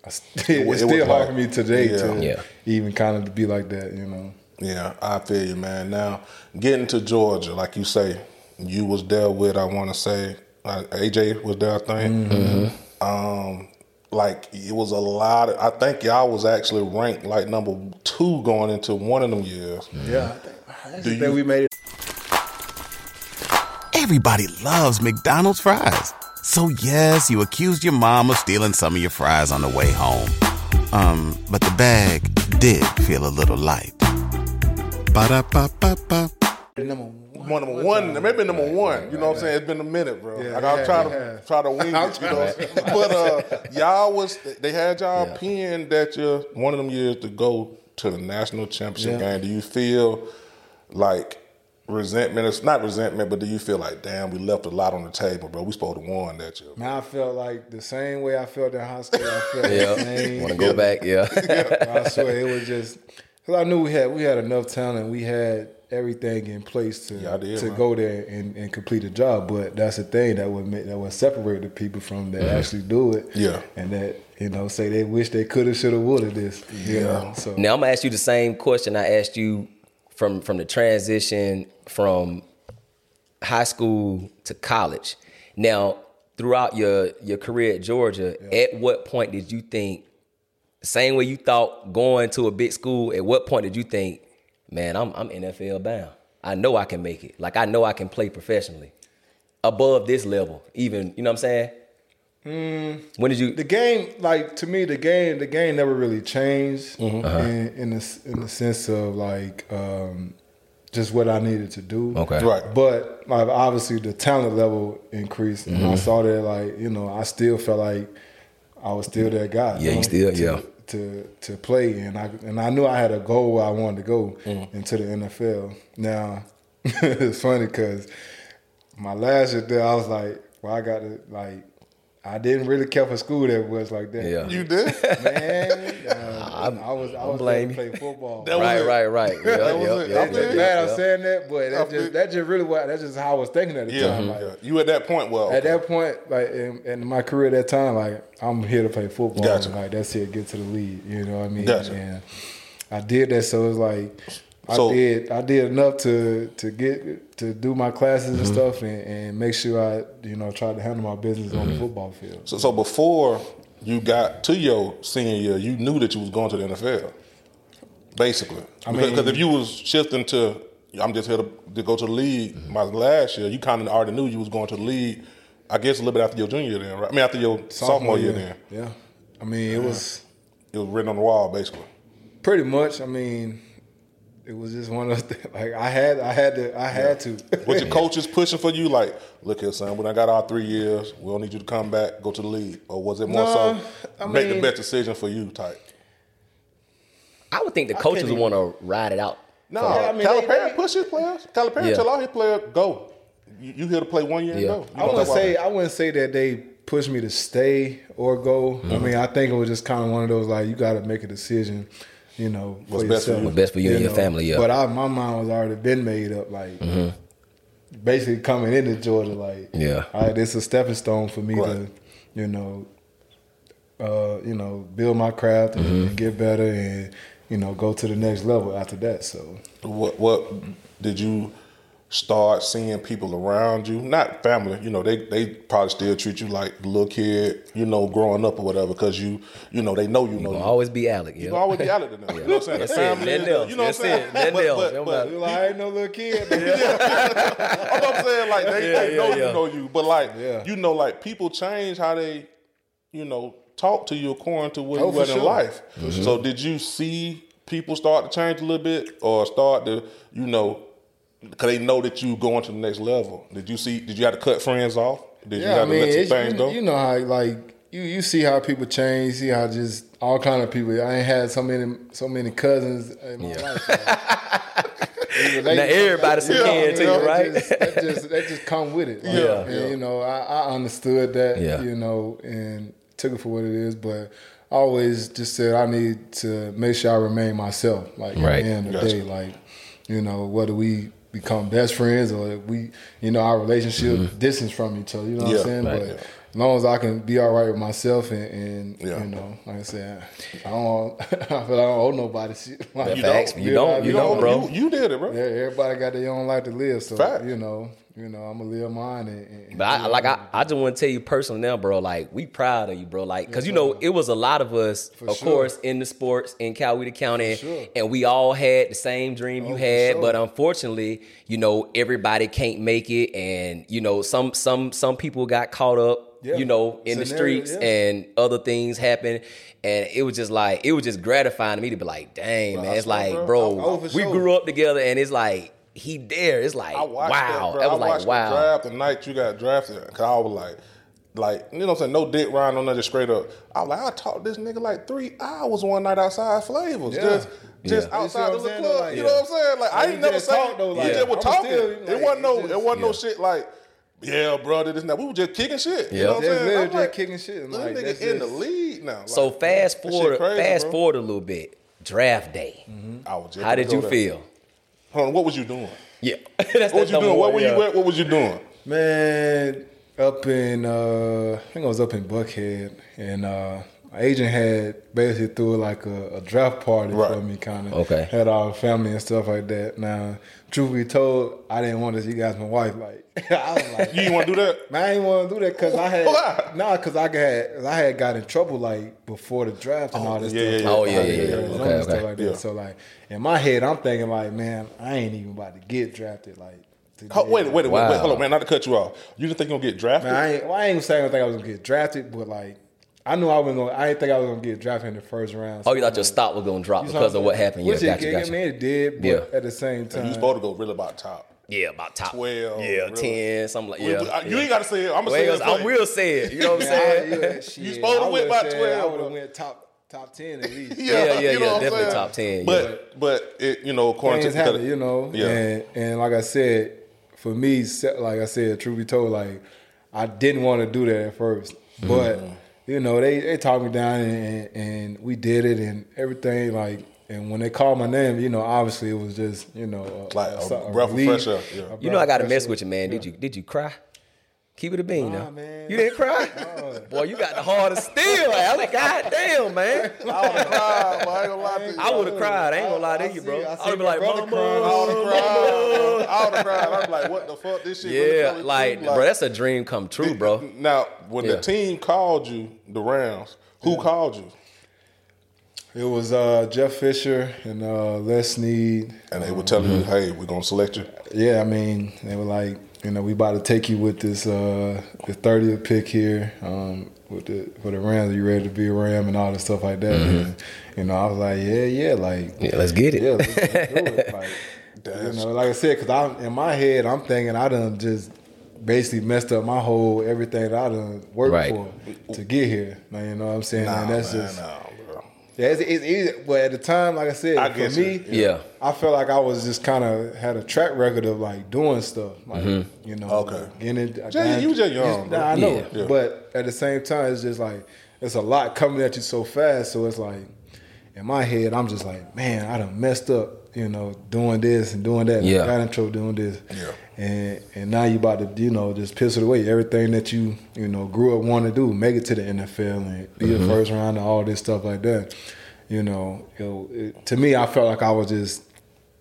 I still, it's it still hard like, for me today yeah. to yeah. even kind of be like that, you know. Yeah, I feel you, man. Now getting to Georgia, like you say. You was there with, I want to say, like A J was there, I think. Mm-hmm. Um, like, it was a lot of, I think y'all was actually ranked like number two going into one of them years. Yeah. I think, I think you, we made it. Everybody loves McDonald's fries. So, yes, you accused your mom of stealing some of your fries on the way home. Um, but the bag did feel a little light. Ba-da-ba-ba-ba. Number one. One, number one, one maybe number right, one. Right, you know right, what I'm right. saying? It's been a minute, bro. Yeah, like I'll yeah, try to yeah. try to wing it, you know. But uh, y'all was they had y'all yeah. pinned that year, one of them years to go to the national championship yeah. game. Do you feel like resentment? It's not resentment, but do you feel like, damn, we left a lot on the table, bro? We supposed to won that year. Man, I felt like the same way I felt in high school. I felt yeah. the same. Want to go yeah. back? Yeah. yeah. I swear it was just because I knew we had we had enough talent. We had. Everything in place to yeah, did, to man. Go there and, and complete a job, but that's the thing that would make, that would separate the people from that mm-hmm. actually do it. Yeah, and that you know say they wish they could have, should have, would have this. You yeah. know? So now I'm gonna ask you the same question I asked you from from the transition from high school to college. Now throughout your your career at Georgia, yeah. at what point did you think? Same way you thought going to a big school. At what point did you think? Man, I'm I'm N F L bound. I know I can make it. Like, I know I can play professionally. Above this level, even, you know what I'm saying? Mm, when did you... The game, like, to me, the game the game never really changed mm-hmm. uh-huh. in, in, the, in the sense of, like, um, just what I needed to do. Okay. Right. But, like, obviously, the talent level increased. Mm-hmm. And I saw that, like, you know, I still felt like I was still that guy. Yeah, you know? still, to, yeah. to to play and I and I knew I had a goal where I wanted to go mm. into the N F L. Now it's funny because my last year there I was like, well I got to like I didn't really care for school that was like that. Yeah. You did, man. Uh, I'm, I was I was playing play football. Right, right, right. Yep, that was yep, yep, I'm just yep, glad yep. I'm saying that, but that just that just really what that's just how I was thinking at the yeah, time. Like, yeah. You at that point, well, okay. at that point, like in, in my career at that time, like I'm here to play football. Gotcha. And, like that's here, get to the league. You know what I mean? Gotcha. And I did that, so it's like I so, did I did enough to to get to do my classes mm-hmm. and stuff and, and make sure I you know tried to handle my business mm-hmm. on the football field. So so before you got to your senior year, you knew that you was going to the N F L, basically. I mean, because if you was shifting to I'm just here to, to go to the league mm-hmm. my last year, you kind of already knew you was going to the league. I guess a little bit after your junior year, then right? I mean after your sophomore, sophomore year, year, then. Yeah, I mean it yeah. was it was written on the wall basically. Pretty much, I mean. It was just one of those like I had I had to I had yeah. to. Was your coaches pushing for you like, look here, son, when I got our three years, we don't need you to come back, go to the league? Or was it more no, so I make mean, the best decision for you type? I would think the coaches would want to ride it out. No, I mean Calipari push his players. Calipari yeah. tell all his players, go. You, you here to play one year yeah. and go. You I wouldn't say I wouldn't say that they pushed me to stay or go. Mm-hmm. I mean, I think it was just kind of one of those like you gotta make a decision. You know, what's for best, for you. What's best for you, you and know. Your family, yeah. But I, my mind was already been made up, like, mm-hmm. basically coming into Georgia, like, yeah, all right, it's a stepping stone for me right. to, you know, uh, you know, build my craft and, mm-hmm. and get better and, you know, go to the next level after that, so. What, what did you, start seeing people around you, not family, you know, they, they probably still treat you like little kid, you know, growing up or whatever, because you, you know, they know you, you know. You always be Alec. You yeah. always be Alec to them. You know what I'm saying? That's the family, it. That you know that's what I'm saying? That's it. But, but, but, you're like, I ain't no little kid. But yeah. I'm, I'm saying, like, they, yeah, they yeah, know yeah. you know you. But, like, yeah. you know, like, people change how they, you know, talk to you according to what oh, you were sure. in life. Mm-hmm. So did you see people start to change a little bit or start to, you know, because they know that you going to the next level. Did you see? Did you have to cut friends off? Did yeah, you have I mean, to let some things you, go? You know how like you, you see how people change. See how just all kind of people. I ain't had so many so many cousins in my yeah. life. They, now everybody's like, a kid to you, know, you right? Just, that just that just come with it. Like, yeah, and, yeah. You know, I, I understood that. Yeah. You know, and took it for what it is, but I always just said I need to make sure I remain myself. Like right. at the end of the gotcha. day, like you know, whether we become best friends or we, you know, our relationship mm-hmm. distance from each other, you know yeah, what I'm saying? Right, but yeah. as long as I can be all right with myself and, and yeah. you know, like I said, I don't, I feel like I don't owe nobody shit. Like, you, don't, you, don't, you, you don't, you don't, bro. You, you did it, bro. Yeah, everybody got their own life to live, so, fact. you know, you know, I'm going to live mine. And, and but I, like, I, I just want to tell you personally now, bro, like, we proud of you, bro. Like, because, yeah. you know, it was a lot of us, for of sure. course, in the sports in Coweta County, sure. and we all had the same dream oh, you had. Sure. But unfortunately, you know, everybody can't make it. And, you know, some some some people got caught up, yeah. you know, in Scenario, the streets yeah. and other things happened. And it was just like, it was just gratifying to me to be like, dang, well, man, I it's like, bro, bro oh, we sure. grew up together and it's like, he there. It's like, wow. I watched wow. that, I was I watched like, wow. the draft the night you got drafted. Because I was like, like, you know what I'm saying? No dick riding on nothing, straight up. I was like, I taught this nigga like three hours one night outside Flavors. Yeah. Just just yeah. outside of the club. Though, like, you yeah. know what I'm saying? Like, yeah, I ain't never said though. Like, yeah. just were talking. Still, like, it wasn't no, just, it wasn't yeah. no shit like, yeah, brother, this and that. We were just kicking shit. Yeah. You know what I'm saying? We were just like, kicking shit. This like, nigga in the lead now. Like, so fast forward, fast forward a little bit. Draft day. How did you feel? Hold on, what was you doing? Yeah. That's, that's what was you doing? Where were you at? What was you doing? Man, up in, uh, I think I was up in Buckhead, and uh, my agent had basically threw like a, a draft party right. for me, kind of. Okay. Had our family and stuff like that. Now, truth be told, I didn't want to see you guys, my wife, like, I was like. You didn't want to do that? Man, I didn't want to do that because I had, Why? nah, because I had, I had got in trouble, like, before the draft and oh, all this yeah, stuff. Yeah, oh, yeah, yeah, yeah. yeah. Okay, okay. Stuff like yeah. that. So, like, in my head, I'm thinking, like, man, I ain't even about to get drafted, like. Today. Oh, wait, wait, wow. wait, wait, hold on, man, not to cut you off. You didn't think you were going to get drafted? Man, I ain't, well, I ain't saying I think I was going to get drafted, but, like, I knew I wasn't going to, I didn't think I was going to get drafted in the first round. So oh, you thought your stock was going to drop because of what happened. Which yeah, gotcha, gotcha. Man, it did, but yeah. at the same time. And you supposed to go really about top. Yeah, about top. twelve. Yeah, really. ten, something like that. Yeah, yeah. You ain't got to say it. I'm going to say it. I will say it. You know what I'm saying? I, yeah, shit, you supposed to win by twelve. I would have went top top ten at least. yeah, yeah, yeah, you know yeah definitely saying? Top ten. But, yeah. but it, you know, according Things to happen, you know, yeah. and, and like I said, for me, like I said, truth be told, like, I didn't want to do that at first, but. You know, they, they talked me down, and, and we did it and everything. Like, and when they called my name, you know, obviously it was just, you know, a, like a, a breath of fresh air. Yeah. You know, I got to mess with you, man. Yeah. Did you did you cry? Keep it a bean, nah, though. Man. You didn't cry? Nah. Boy, you got the hardest still, Alec. God damn, man. I would have cried, but I ain't gonna lie to you. I would have cried. I ain't gonna lie to you, bro. I, I would be like, mama. I would have cried. I would have cried. I'd be like, what the fuck? This shit Yeah, really like, like, bro, that's a dream come true, bro. Now, when yeah. the team called you, the Rams, who yeah. called you? It was uh, Jeff Fisher and uh, Les Snead. And they were telling mm-hmm. you, hey, we're gonna select you? Yeah, I mean, they were like, you know, we about to take you with this uh, the thirtieth pick here um, with the for the Rams. You ready to be a Ram and all this stuff like that? Mm-hmm. And, you know, I was like, yeah, yeah, like yeah, let's get it. Yeah, let's, let's do it. Like, you know, like I said, because I'm in my head, I'm thinking I done just basically messed up my whole everything that I done worked right. for to get here. Now, you know what I'm saying? Nah, and that's man, just. Nah. Yeah, it's, it's easy, but at the time, like I said, I for me, yeah. yeah, I felt like I was just kind of had a track record of like doing stuff, like mm-hmm. you know, okay, like, getting it. Just, got, you just young, nah, I know, yeah. but at the same time, it's just like it's a lot coming at you so fast. So it's like in my head, I'm just like, man, I done messed up, you know, doing this and doing that. Yeah, and I got in trouble doing this. Yeah, and and now you about to, you know, just piss it away. Everything that you, you know, grew up wanting to do, make it to the N F L and be mm-hmm. a first round and all this stuff like that. You know, it, it, to me, I felt like I was just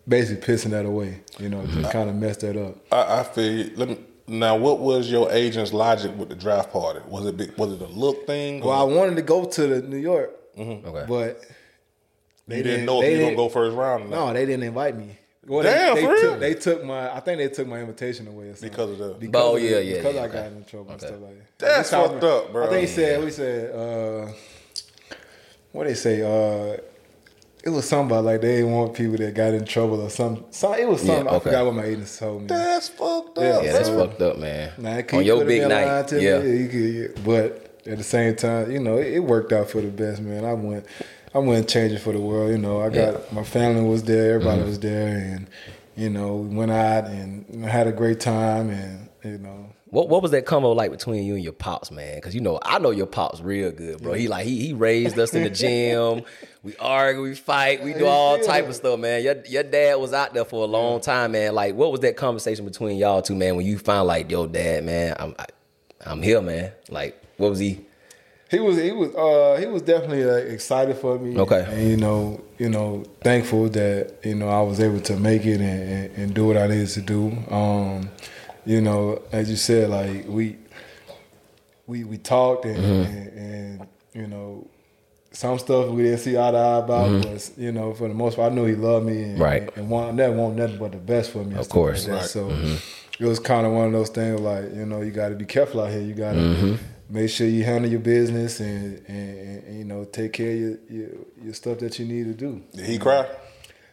basically pissing that away, you know, just kind of messed that up. I, I feel you. Let me, now, what was your agent's logic with the draft party? Was it was it a look thing? Well, I wanted to go to the New York, mm-hmm. okay. but they, they didn't, didn't know if you were going to go first round or not. No, they didn't invite me. Well, Damn, they, they, for took, real? They took my, I think they took my invitation away or something. Because of the... Because oh, yeah, yeah. Because yeah, I okay. got in trouble okay. and stuff like that. That's fucked me, up, bro. I think he said, yeah. we said, uh, what they say, uh... It was something about like they didn't want people that got in trouble or something. So it was something yeah, okay. I forgot what my agent told me. That's fucked up. Yeah, yeah that's fucked up, man. Now, it on your big night, yeah. yeah you could, yeah. But at the same time, you know, it, it worked out for the best, man. I went, I went changing for the world. You know, I got yeah. my family was there, everybody mm-hmm. was there, and you know, we went out and had a great time, and you know. What what was that combo like between you and your pops, man? Because, you know, I know your pops real good, bro. Yeah. He like he he raised us in the gym. We argue, we fight, we do all yeah. type of stuff, man. Your your dad was out there for a long yeah. time, man. Like, what was that conversation between y'all two, man, when you found, like, yo, dad, man, I'm I, I'm here, man. Like, what was he? He was he was uh, he was definitely like, excited for me. Okay. And, you know, you know, thankful that, you know, I was able to make it and, and, and do what I needed to do. Um You know, as you said, like we, we we talked and, mm-hmm. and, and you know, some stuff we didn't see eye to eye about, mm-hmm. but you know, for the most part, I knew he loved me and right. and, and want, never want nothing but the best for me. Of course, like right. so mm-hmm. it was kind of one of those things like you know you got to be careful out here. You got to mm-hmm. make sure you handle your business and, and, and you know take care of your, your your stuff that you need to do. Did he cry?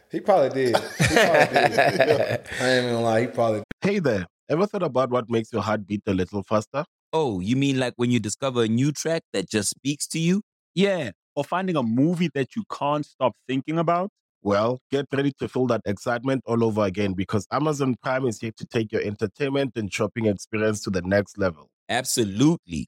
He probably did. He probably did. I ain't even lie. He probably did. Hey there. Ever thought about what makes your heart beat a little faster? Oh, you mean like when you discover a new track that just speaks to you? Yeah, or finding a movie that you can't stop thinking about? Well, get ready to feel that excitement all over again because Amazon Prime is here to take your entertainment and shopping experience to the next level. Absolutely.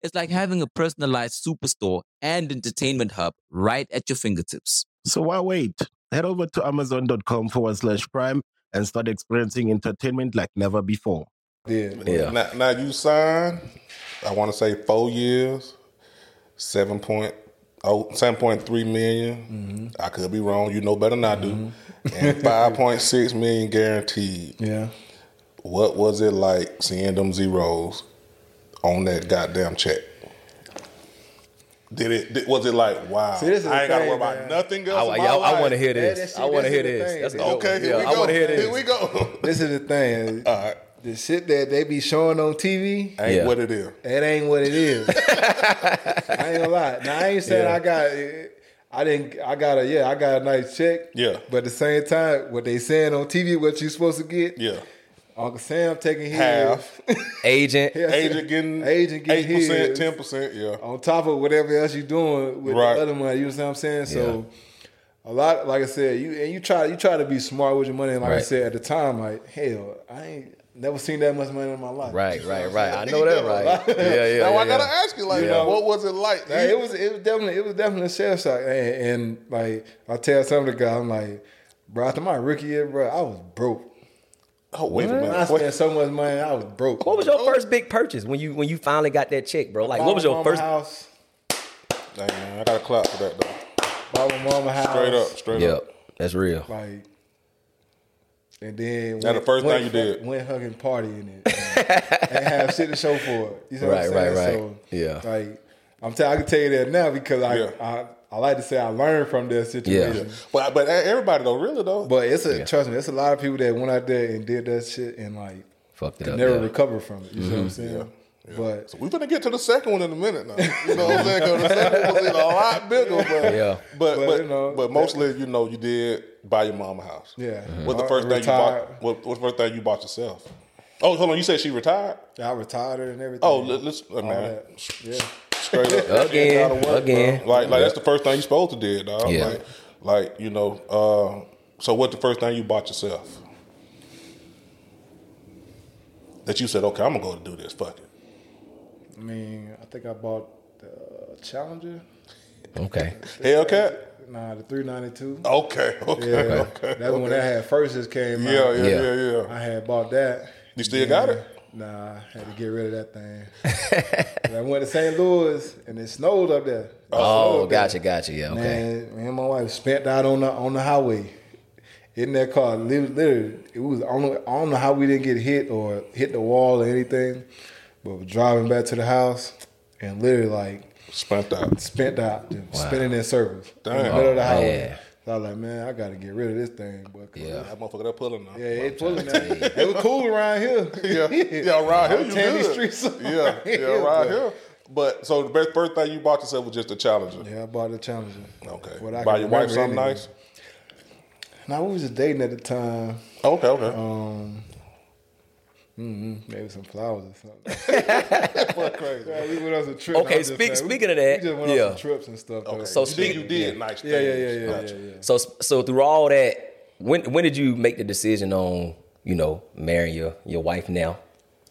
It's like having a personalized superstore and entertainment hub right at your fingertips. So why wait? Head over to amazon.com forward slash Prime and start experiencing entertainment like never before. Yeah. yeah. Now, now you signed, I want to say four years, seven point oh seven point three million. Mm-hmm. I could be wrong. You know better than I do. Mm-hmm. And five point six million guaranteed. Yeah. What was it like seeing them zeros on that goddamn check? Did it? Did, was it like wow? See, I ain't gotta worry about man. nothing else. I, I, I want to hear this. Yeah, that shit, I want to hear this. Thing. That's the okay. Here yeah, we go. I want to hear this. Here we go. This is the thing. All right. The shit that they be showing on T V ain't yeah. what it is. It ain't what it is. I ain't gonna lie. Now I ain't saying yeah. I got, I didn't, I got a yeah, I got a nice check. Yeah. But at the same time, what they saying on T V, what you supposed to get? Yeah. Uncle Sam taking half. His agent, agent getting agent getting eight percent, ten percent. Yeah. On top of whatever else you doing with right. the other money, you know what I'm saying? So yeah. A lot, like I said, you and you try you try to be smart with your money. And like right. I said at the time, like hell, I ain't. Never seen that much money in my life. Right, right, right. I know that, right? Yeah, yeah. Now yeah, I gotta yeah. ask you, like, yeah. what was it like? Like it was, it was definitely, it was definitely a shell shock. And, and like, I tell some of the guys, I'm like, bro, after my rookie year, bro, I was broke. Oh wait a minute! I spent so much money, I was broke. What was your first big purchase when you when you finally got that check, bro? Like, what was your first house? Damn, I got a clap for that though. Bought my mama house. Straight up, straight yep, up. Yep, that's real. Like. And then now went, the first went, thing you did went hugging party in it and, and have shit to show for it. You know right, what I'm saying? Right, right. So, yeah. Like I'm t- I can tell you that now because I, yeah. I, I I like to say I learned from that situation. Yeah. But but everybody though, really though. But it's a yeah. trust me, it's a lot of people that went out there and did that shit and like fucked it up, never yeah. recover from it. You mm-hmm. know what I'm saying? Yeah. Yeah. But so we're gonna get to the second one in a minute now. You know what I'm saying? Because the second one was a lot bigger, but yeah. but but, but, you know, but mostly you know you did buy your mama house. Yeah. Mm-hmm. What's the first retired. thing you bought? What, what's the first thing you bought yourself? Oh, hold on. You said she retired. Yeah, I retired her and everything. Oh, let's oh, man. Yeah. Straight up again. Work, again. Bro. Like like yeah. that's the first thing you supposed to do, dog. Yeah. Like like you know. Uh, so what's the first thing you bought yourself? that you said, okay, I'm going to go do this, fuck it? I mean, I think I bought the Challenger. Okay. Hellcat? Nah, the three ninety-two. Okay, okay, yeah, okay. That's okay. When that had first just came yeah, out. Yeah, yeah, yeah, yeah. I had bought that. You still and, got it? Nah, I had to get rid of that thing. I went to Saint Louis and it snowed up there. It oh, snowed gotcha, there. gotcha, yeah, okay. Man, me and my wife spent out on the on the highway in that car. Literally, it was on the, I don't know how we didn't get hit or hit the wall or anything, but we're driving back to the house and literally like spent out, spent out, wow. spinning in circles. Damn, in the middle of the highway. Yeah. So I was like, man, I got to get rid of this thing. But yeah, that motherfucker that pulling now. Yeah, it pulling now. It was cool around here. Yeah, yeah, around here you Tandy good. Street yeah, yeah, around here. But so the best first thing you bought yourself was just a Challenger. Yeah, I bought a Challenger. Okay. Buy your wife something anyway. Nice. Now we was just dating at the time. Okay, okay. Um, Mm-hmm. Maybe some flowers or something. That's crazy. Yeah, we went on some trips. Okay, speak, just, speaking we, of that, we just went yeah. on some trips and stuff. Okay. So you speak, did, you did yeah. nice things. Yeah, yeah, yeah, yeah, gotcha. yeah, yeah. So, so through all that, when when did you make the decision on you know marrying your, your wife now,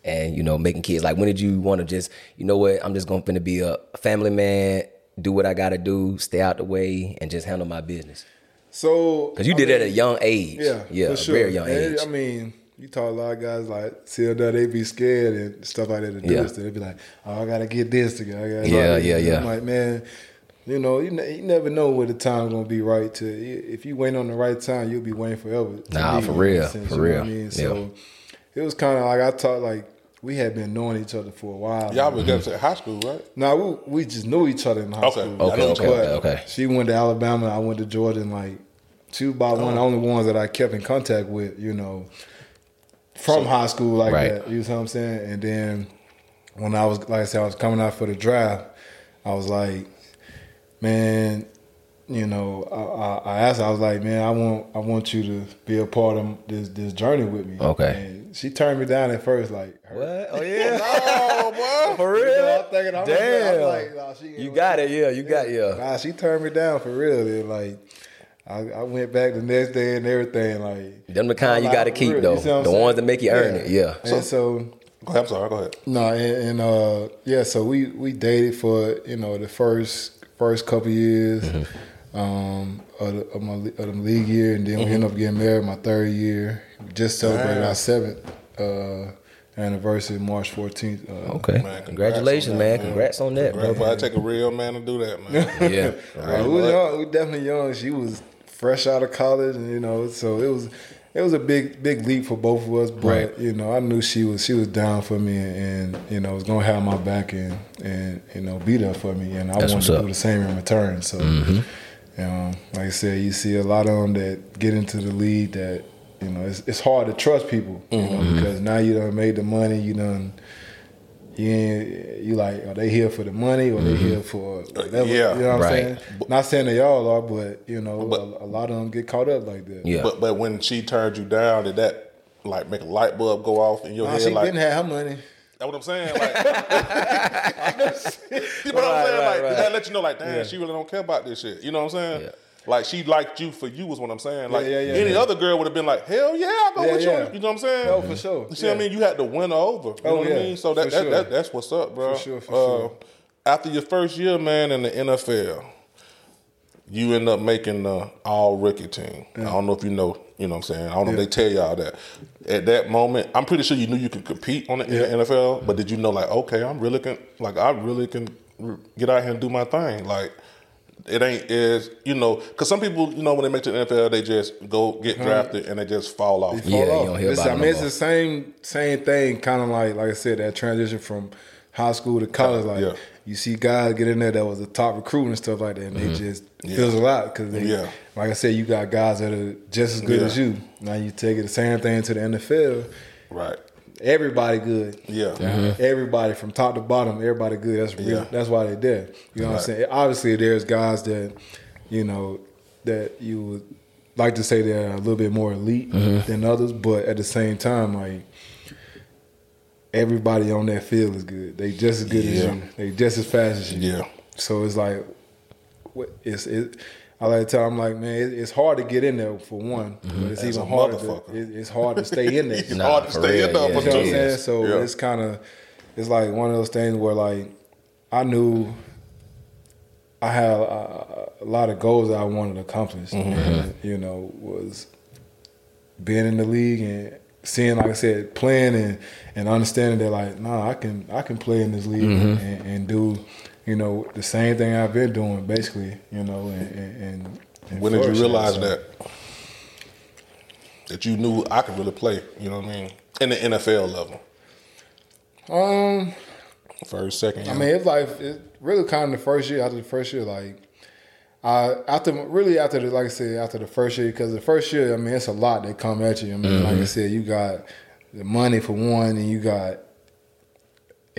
and you know making kids? Like, when did you want to just you know what? I'm just gonna finna be a family man, do what I gotta do, stay out the way, and just handle my business. So, because you I did mean, at a young age, yeah, yeah, for sure. very young and age. I mean. You talk a lot of guys like, see, they be scared and stuff like that to do yeah. this. They be like, oh, I got to get this together. Yeah, yeah, yeah. I'm like, man, you know, you, ne- you never know when the time's going to be right. To If you wait on the right time, you'll be waiting forever. Nah, for real, sense, for real. You know what I mean? So yeah. It was kind of like I talked like we had been knowing each other for a while. Y'all was mm-hmm. at high school, right? No, nah, we, we just knew each other in high okay. school. Okay, okay, okay, okay. She went to Alabama. I went to Georgia. And like, she was about oh. one of the only ones that I kept in contact with, you know. From so, high school like right. that, you know what I'm saying? And then when I was, like I said, I was coming out for the draft, I was like, man, you know, I, I asked her, I was like, man, I want I want you to be a part of this this journey with me. Okay. And she turned me down at first, like, her. What? Oh, yeah. No, boy. For real? You know, I'm thinking, I'm Damn. Like, nah, she you got it, yeah, you yeah. got it, yeah. Nah, she turned me down for real, then, like. I, I went back the next day and everything. Like them the kind you got to keep, real, though. You know the saying? Ones that make you earn yeah. it, yeah. And so, so oh, I'm sorry, go ahead. No, and, and uh, yeah, so we, we dated for, you know, the first first couple years mm-hmm. um, of, the, of, my, of the league year, and then mm-hmm. we ended up getting married my third year. We just celebrated wow. our seventh uh, anniversary, March fourteenth. Uh, okay. Man, congratulations, on man. That, man. Congrats on that, congrats, man. I take a real man to do that, man. yeah. Right. We was young. We definitely young. She was... fresh out of college, and you know, so it was, it was a big, big leap for both of us. But right. you know, I knew she was, she was down for me, and, and you know, was gonna have my back and, and you know, be there for me, and I That's wanted to up. do the same in return. So, mm-hmm. you know, like I said, you see a lot of them that get into the league that you know, it's, it's hard to trust people, you mm-hmm. know, because now you done made the money, you done. Yeah, you like, are they here for the money or mm-hmm. they here for whatever? Yeah, you know what right. I'm saying? Not saying they all are, but, you know, but, a, a lot of them get caught up like that. Yeah. But but when she turned you down, did that, like, make a light bulb go off in your nah, head? She like, didn't have her money. That's what I'm saying. Like, I'm just, you know right, what I'm saying? Right, like, right. that let you know, like, damn, yeah. she really don't care about this shit. You know what I'm saying? Yeah. Like, she liked you for you is what I'm saying. Like, yeah, yeah, yeah, any yeah. other girl would have been like, hell yeah, I go yeah, with yeah. you. You know what I'm saying? Oh, no, for sure. You see yeah. what I mean? You had to win her over. You oh, know what yeah. I mean? So that, that, sure. that that's what's up, bro. For sure, for uh, sure. After your first year, man, in the N F L, you end up making the all-rookie team. Yeah. I don't know if you know, you know what I'm saying? I don't know yeah. if they tell y'all that. At that moment, I'm pretty sure you knew you could compete on the yeah. N F L, but did you know, like, okay, I'm really can, like, I really can get out here and do my thing. Like, it ain't as, you know, because some people, you know, when they make it to the N F L, they just go get drafted and they just fall off. They fall yeah, off. You don't hear about I mean, no it's more. the same same thing, kind of like, like I said, that transition from high school to college. Like, yeah. you see guys get in there that was a top recruit and stuff like that, and mm-hmm. they just yeah. fizzle out because, yeah. like I said, you got guys that are just as good yeah. as you. Now you take it the same thing to the N F L. Right. Everybody good. Yeah. Mm-hmm. Everybody from top to bottom, everybody good. That's real. Yeah. That's why they're there. You know right. what I'm saying? Obviously, there's guys that, you know, that you would like to say they're a little bit more elite mm-hmm. than others, but at the same time, like, everybody on that field is good. They just as good yeah. as you. They just as fast as you. Yeah. So it's like, it's, it, I like to tell them, like, man, it's hard to get in there for one. Mm-hmm. But it's That's even harder. To, it, it's hard to stay in there. it's nah, hard to stay real, in there yeah, for two. You know what I'm saying? So yeah. it's kind of, it's like one of those things where, like, I knew I had a, a lot of goals that I wanted to accomplish. Mm-hmm. And, you know, was being in the league and seeing, like I said, playing and, and understanding that, like, nah, I can I can play in this league mm-hmm. and, and do. You know, the same thing I've been doing, basically, you know, and... and, and when did you realize so. that? That you knew I could really play, you know what I mean? In the N F L level. Um... First, second year. I mean, it's like, it really kind of the first year, after the first year, like, I, after, really after, the, like I said, after the first year, because the first year, I mean, it's a lot that come at you. I mean, mm-hmm. like I said, you got the money for one, and you got...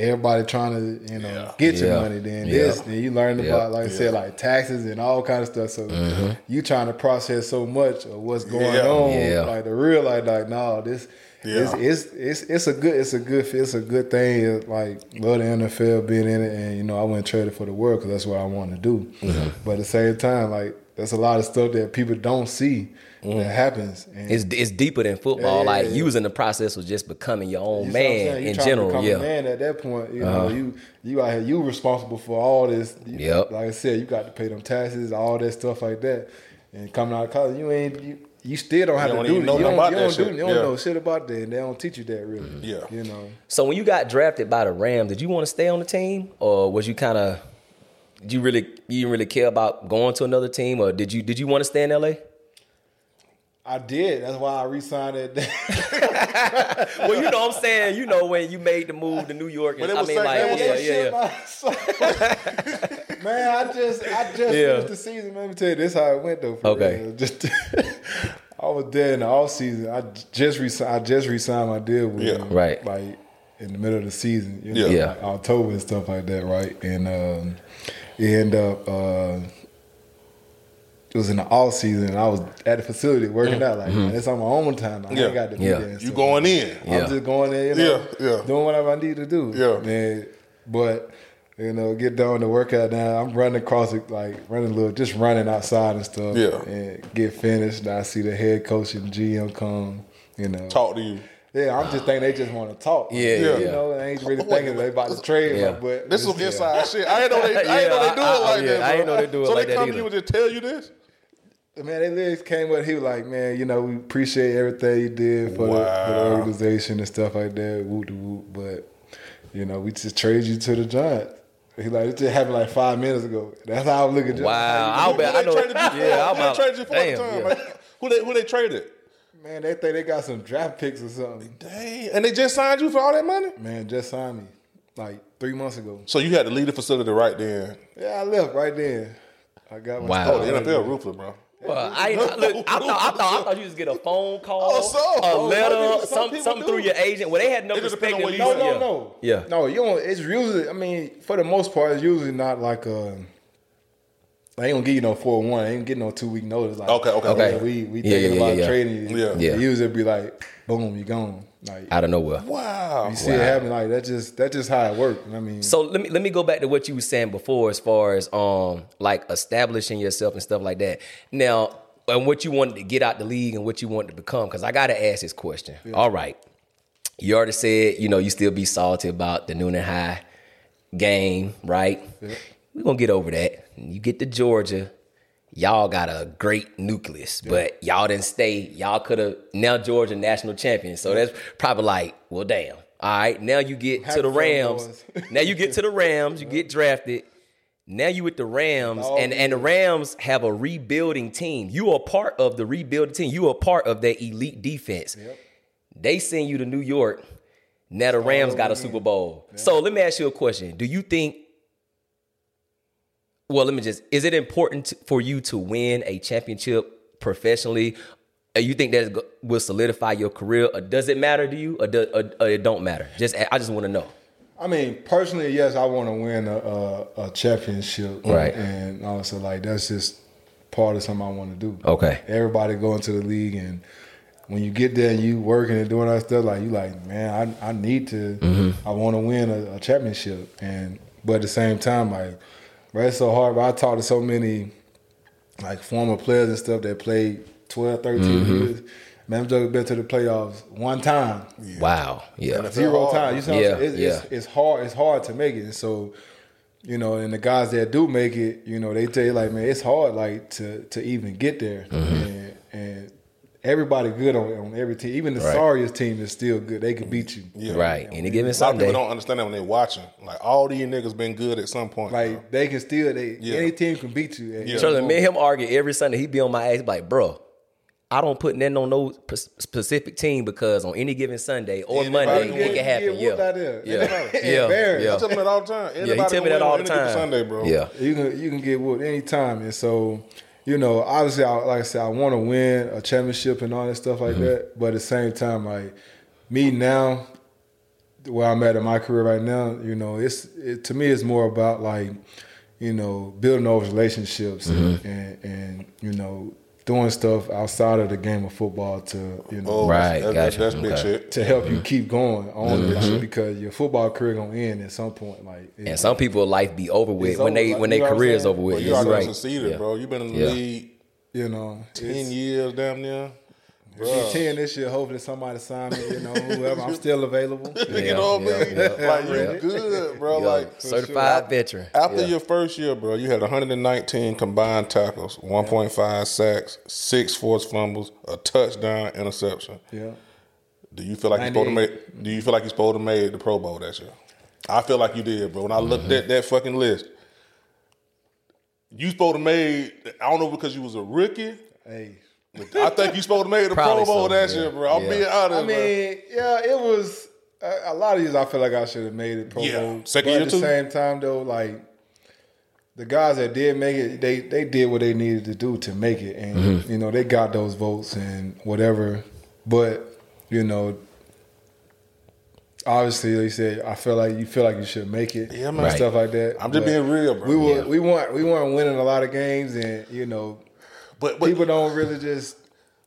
Everybody trying to, you know, yeah. get your yeah. money. Then yeah. this, then you learn about, yeah. like I yeah. said, like taxes and all kind of stuff. So mm-hmm. you trying to process so much of what's going yeah. on, yeah. like the real, like, like no, this, yeah. it's, it's, it's, it's a good, it's a good, it's a good thing. Like love the N F L, being in it, and you know, I wouldn't trade it for the world because that's what I want to do. Mm-hmm. But at the same time, like. That's a lot of stuff that people don't see mm. that happens. And it's it's deeper than football. Yeah, like yeah. you was in the process of just becoming your own you man you in general. To yeah, a man at that point, you uh-huh. know, you you out here, you responsible for all this. Yep. Like I said, you got to pay them taxes, all that stuff like that. And coming out of college, you ain't you, you still don't have you to don't do even know you don't, about you don't, that do, shit. You don't yeah. know shit about that, and they don't teach you that really. Mm. Yeah, you know. So when you got drafted by the Rams, did you want to stay on the team, or was you kind of? Did you really, you didn't really care about going to another team, or did you? Did you want to stay in L A? I did. That's why I re-signed it. Well, you know what I'm saying. You know when you made the move to New York, and, I mean, like, man, yeah, yeah, yeah. Man, I just, I just yeah. finished the season. Let me tell you, this how it went though. For okay, real. Just I was there in the off season. I just re-signed, I just re-signed my deal with yeah. him, right, like in the middle of the season, you know, yeah, like October and stuff like that, right, and. um It ended up, uh, it was in the off season, and I was at the facility working mm-hmm. out. Like, man, it's on my own time. I yeah. ain't got to be yeah. there. So you going in. I'm yeah. just going in, you know, yeah. Yeah. doing whatever I need to do. Yeah. Man, but, you know, get done the workout now. I'm running across it, like, running a little, just running outside and stuff. Yeah. And get finished. And I see the head coach and G M come, you know. Talk to you. Yeah, I'm just thinking they just want to talk. Yeah, yeah. You know, they ain't really thinking they about to trade. Yeah. Like, but this is some inside yeah. shit. I ain't know they, I ain't yeah, know they do I, it I, like yeah, that. Bro. I ain't know they do it so like that. So they come either. To you and just tell you this? Man, they literally came up. He was like, man, you know, we appreciate everything you did for, wow. the, for the organization and stuff like that. Whoop de whoop. But, you know, we just trade you to the Giants. He like, it just happened like five minutes ago. That's how I was looking at you. Wow. Like, I'll who, who, who I know. Yeah, I'm out. They traded you for the time. Like, who they who they traded? Man, they think they got some draft picks or something. Dang. And they just signed you for all that money? Man, just signed me like three months ago. So you had to leave the facility right then? Yeah, I left right then. I got my wow. Oh, the N F L ruthless, bro. Well, I look. I thought I thought I thought you just get a phone call, oh, so, a letter, oh, some something, something through your agent. Well, they had no it respect. No, no, no, no. Yeah, no. You don't. It's usually. I mean, for the most part, it's usually not like a. They ain't gonna give you no four one. They ain't getting no two week notice. Like, okay, okay, okay. We we yeah, thinking yeah, about yeah. trading. Yeah, yeah. Usually be like, boom, you gone. Like out of nowhere. Wow. You see wow. it happen. Like that just that's just how it worked. I mean, so let me let me go back to what you were saying before, as far as um like establishing yourself and stuff like that. Now, and what you wanted to get out the league and what you wanted to become, because I gotta ask this question. Yeah. All right, you already said you know you still be salty about the Newnan High game, right? Yeah. We're going to get over that. You get to Georgia, y'all got a great nucleus, yeah. but y'all didn't stay. Y'all could have, now Georgia national champion. So that's probably like, well, damn. All right, now you get Happy to the Rams. Now you get to the Rams. You get drafted. Now you with the Rams, oh, and, and the Rams have a rebuilding team. You are part of the rebuilding team. You are part of that elite defense. Yep. They send you to New York. Now the Rams oh, got a man. Super Bowl. Yeah. So let me ask you a question. Do you think Well, let me just, is it important to, for you to win a championship professionally? You think that will solidify your career? Or does it matter to you or, do, or, or it don't matter? Just I just want to know. I mean, personally, yes, I want to win a, a, a championship. Right. And also, like, that's just part of something I want to do. Okay. Everybody going to the league, and when you get there and you working and doing all that stuff, like, you like, man, I, I need to, mm-hmm. I want to win a, a championship. And but at the same time, like, Bro, it's so hard. Bro, I talked to so many like former players and stuff that played twelve, thirteen mm-hmm. years. Man, I'm just been to the playoffs one time. Yeah. Wow. Yeah. And zero time. You know yeah. what I'm saying? It's, yeah. it's, it's hard. It's hard to make it. And so, you know, and the guys that do make it, you know, they tell you like, man, it's hard like to to even get there. Mm-hmm. And, and everybody good on, on every team. Even the right. sorriest team is still good. They can beat you. Yeah. Right. And any given Sunday. A lot of people don't understand that when they're watching. Like, all these niggas been good at some point. Like, bro. they can still, they yeah. any team can beat you. Yeah. Charlie, me and him argue every Sunday. He be on my ass like, bro, I don't put nothing on no specific team because on any given Sunday or anybody Monday, can it can happen. Yeah, yeah, yeah. yeah. yeah. I tell me that all the time. Anybody yeah, he tell me that all the time. Sunday, bro. Yeah, you can you can get whooped any time, and so you know, obviously, I, like I said, I want to win a championship and all that stuff like mm-hmm. that. But at the same time, like me now, where I'm at in my career right now, you know, it's it, to me, it's more about like you know building those relationships mm-hmm. and, and and you know. doing stuff outside of the game of football to, you know, oh, right, that's, gotcha. that's, that's big okay. shit. to help mm-hmm. you keep going on mm-hmm. this because your football career gonna end at some point. Like, it, and some people's life be over with when they like, when their career's over with. Well, you already right. succeeded, yeah. bro. You've been in the yeah. league, you know, ten years damn near. Be ten this year. Hopefully somebody sign me. You know, whoever. I'm still available. Yeah, you know what I mean? Yeah, yeah, like you yeah. good, bro. Yeah. Like certified sure. veteran. After yeah. your first year, bro, you had one hundred nineteen combined tackles, one point five yeah. sacks, six forced fumbles, a touchdown, interception. Yeah. Do you feel like you supposed to make? Do you feel like you supposed to made the Pro Bowl that year? I feel like you did, bro. When I looked mm-hmm. at that fucking list, you supposed to made. I don't know because you was a rookie. Hey. I think you supposed to make the Pro Bowl that year, bro. I'm yeah. being honest. I mean, yeah, it was a, a lot of years. I feel like I should have made it Pro yeah. Bowl. Second but year at the too? Same time, though, like the guys that did make it, they they did what they needed to do to make it, and mm-hmm. you know they got those votes and whatever. But you know, obviously, they said I feel like you feel like you should make it, yeah, man. Right. Stuff like that. I'm just but being real, bro. We were yeah. we weren't we weren't winning a lot of games, and you know. But, but people don't really just.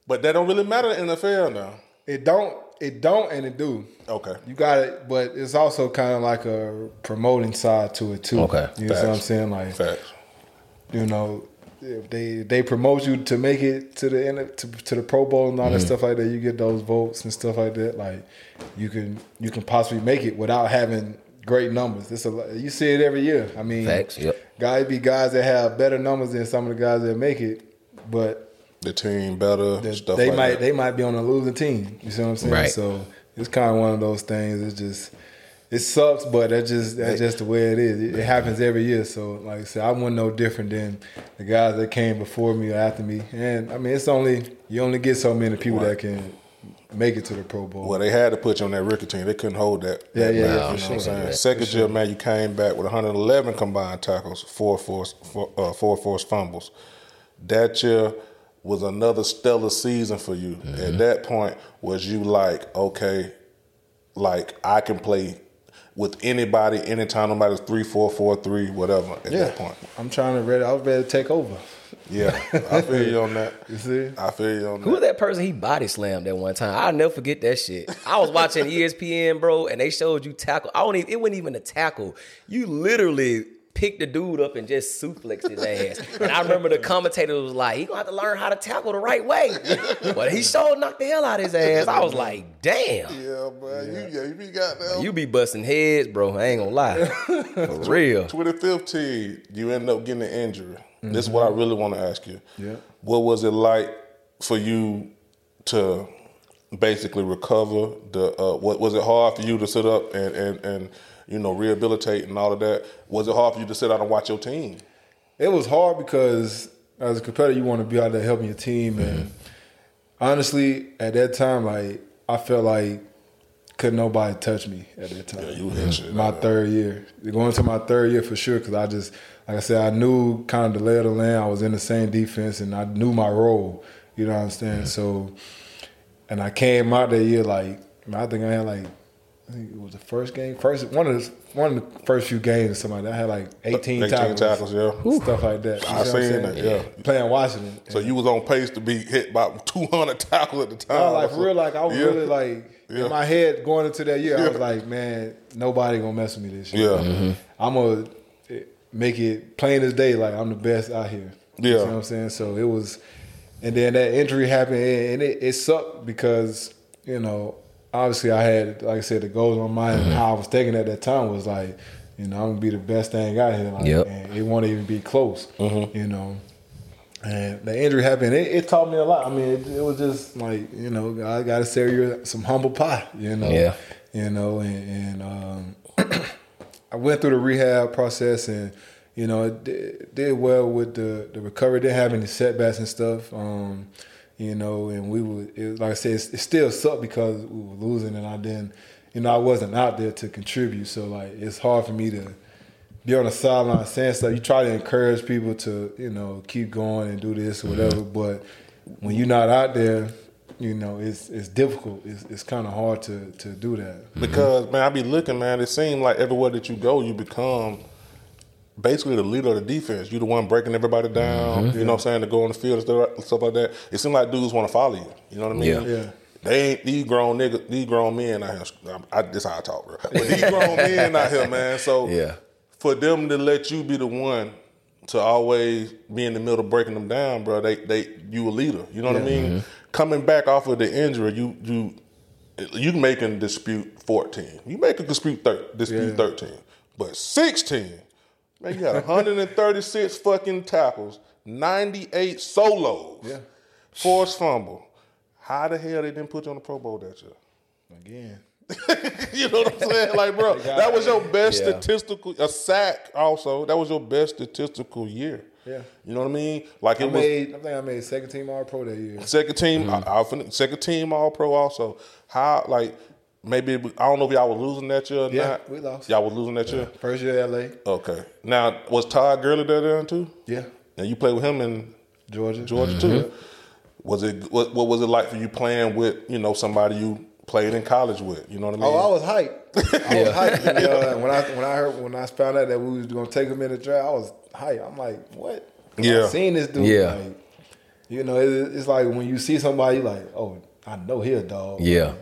But that don't really matter in the N F L now. It don't. It don't, and it do. Okay. You got it, but it's also kind of like a promoting side to it too. Okay. You know Facts. What I'm saying? Like, Facts. You know, if they they promote you to make it to the end to, to the Pro Bowl and all mm-hmm. that stuff like that, you get those votes and stuff like that. Like, you can you can possibly make it without having great numbers. It's a you see it every year. I mean, Facts. Yep. Guys be guys that have better numbers than some of the guys that make it. But the team better the, stuff they like might that. They might be on a losing team. You see what I'm saying? Right. So it's kind of one of those things. It's just it sucks, but that's just that's just the way it is. It, it happens every year. So like I said, I wasn't no different than the guys that came before me or after me. And I mean, it's only you only get so many people right. that can make it to the Pro Bowl. Well, they had to put you on that rookie team. They couldn't hold that. Yeah, that yeah. yeah for you sure. know what I'm saying? Second for year, sure. man, you came back with one hundred eleven combined tackles, four forced four, uh, four forced fumbles. That year was another stellar season for you. Mm-hmm. At that point, was you like, okay, like I can play with anybody, anytime, no matter three, four, four, three, whatever. At yeah. that point, I'm trying to ready. I was ready to take over. Yeah, I feel you on that. You see, I feel you on that. Who was that person he body slammed that one time? I'll never forget that shit. I was watching E S P N, bro, and they showed you tackle. I don't even. It wasn't even a tackle. You literally. Picked the dude up and just suplexed his ass. And I remember the commentator was like, he gonna have to learn how to tackle the right way. But he sure knocked the hell out of his ass. I was like, damn. Yeah, man. Yeah. You, yeah, you be goddamn. You be busting heads, bro. I ain't gonna lie. For real. twenty fifteen, you end up getting an injury. Mm-hmm. This is what I really want to ask you. Yeah. What was it like for you to basically recover? The uh, what was it hard for you to sit up and and and you know, rehabilitate and all of that? Was it hard for you to sit out and watch your team? It was hard because as a competitor, you want to be out there helping your team. Mm-hmm. And honestly, at that time, like I felt like couldn't nobody touch me at that time. Yeah, you hit shit. My man. Third year. Going to my third year for sure because I just, like I said, I knew kind of the lay of the land. I was in the same defense and I knew my role. You know what I'm saying? Mm-hmm. So, and I came out that year like, I think I had like, I think it was the first game, first one of the one of the first few games. Somebody I had like eighteen, eighteen tackles, tackles yeah. stuff like that. You I seen that, yeah. Playing Washington, so you was on pace to be hit by two hundred tackles at the time. No, like for real, like I was yeah. really like yeah. in my head going into that year. Yeah. I was like, man, nobody gonna mess with me this year. Yeah, mm-hmm. I'm gonna make it plain as day. Like I'm the best out here. Yeah. You know what I'm saying? So it was, and then that injury happened, and it, it sucked because, you know, obviously I had, like I said, the goals on my mind and how I was thinking at that time was like, you know, I'm going to be the best thing out here. Like, yep. And it won't even be close, mm-hmm. you know. And the injury happened. It, it taught me a lot. I mean, it, it was just like, you know, I got to serve you some humble pie, you know. Yeah. You know, and, and um, I went through the rehab process and, you know, it did, did well with the, the recovery. Didn't have any setbacks and stuff, um, you know, and we were, it was, like I said, it, it still sucked because we were losing and I didn't, you know, I wasn't out there to contribute. So, like, it's hard for me to be on the sideline saying stuff. You try to encourage people to, you know, keep going and do this or whatever, mm-hmm. but when you're not out there, you know, it's it's difficult. It's it's kind of hard to, to do that. Because, man, I be looking, man, it seems like everywhere that you go, you become basically the leader of the defense. You're the one breaking everybody down, mm-hmm. you know what I'm saying, to go on the field and stuff like that. It seems like dudes want to follow you. You know what I mean? Yeah. yeah. They ain't these grown niggas, these grown men out here. I, I, this how I talk, bro. But these grown men out here, man. So yeah. for them to let you be the one to always be in the middle breaking them down, bro, they they you a leader. You know what yeah. I mean? Mm-hmm. Coming back off of the injury, you you you making dispute fourteen. You making dispute thir- dispute yeah. thirteen. But sixteen, man, you had one hundred thirty-six fucking tackles, ninety-eight solos, yeah. forced fumble. How the hell they didn't put you on the Pro Bowl that year? Again. You know what I'm saying? Like, bro, that was your best yeah. statistical, a sack also. That was your best statistical year. Yeah, you know what I mean. Like I it made, was, I think I made second team All Pro that year. Second team, mm-hmm. I, I, second team All Pro also. How like maybe it, I don't know if y'all were losing that year or yeah, not. Yeah, we lost. Y'all were losing that yeah. year. First year L A. Okay. Now was Todd Gurley there then too? Yeah. And you played with him in Georgia, Georgia mm-hmm. too. Was it what, what was it like for you playing with you know somebody you played in college with? You know what I mean? Oh, I was hyped. I was hyped. And, uh, when I when I heard when I found out that we was gonna take him in the draft, I was. Hype. I'm like, what? Yeah. I've seen this dude. Yeah. Like, you know, it, it's like when you see somebody, you're like, oh, I know he a dog. Yeah.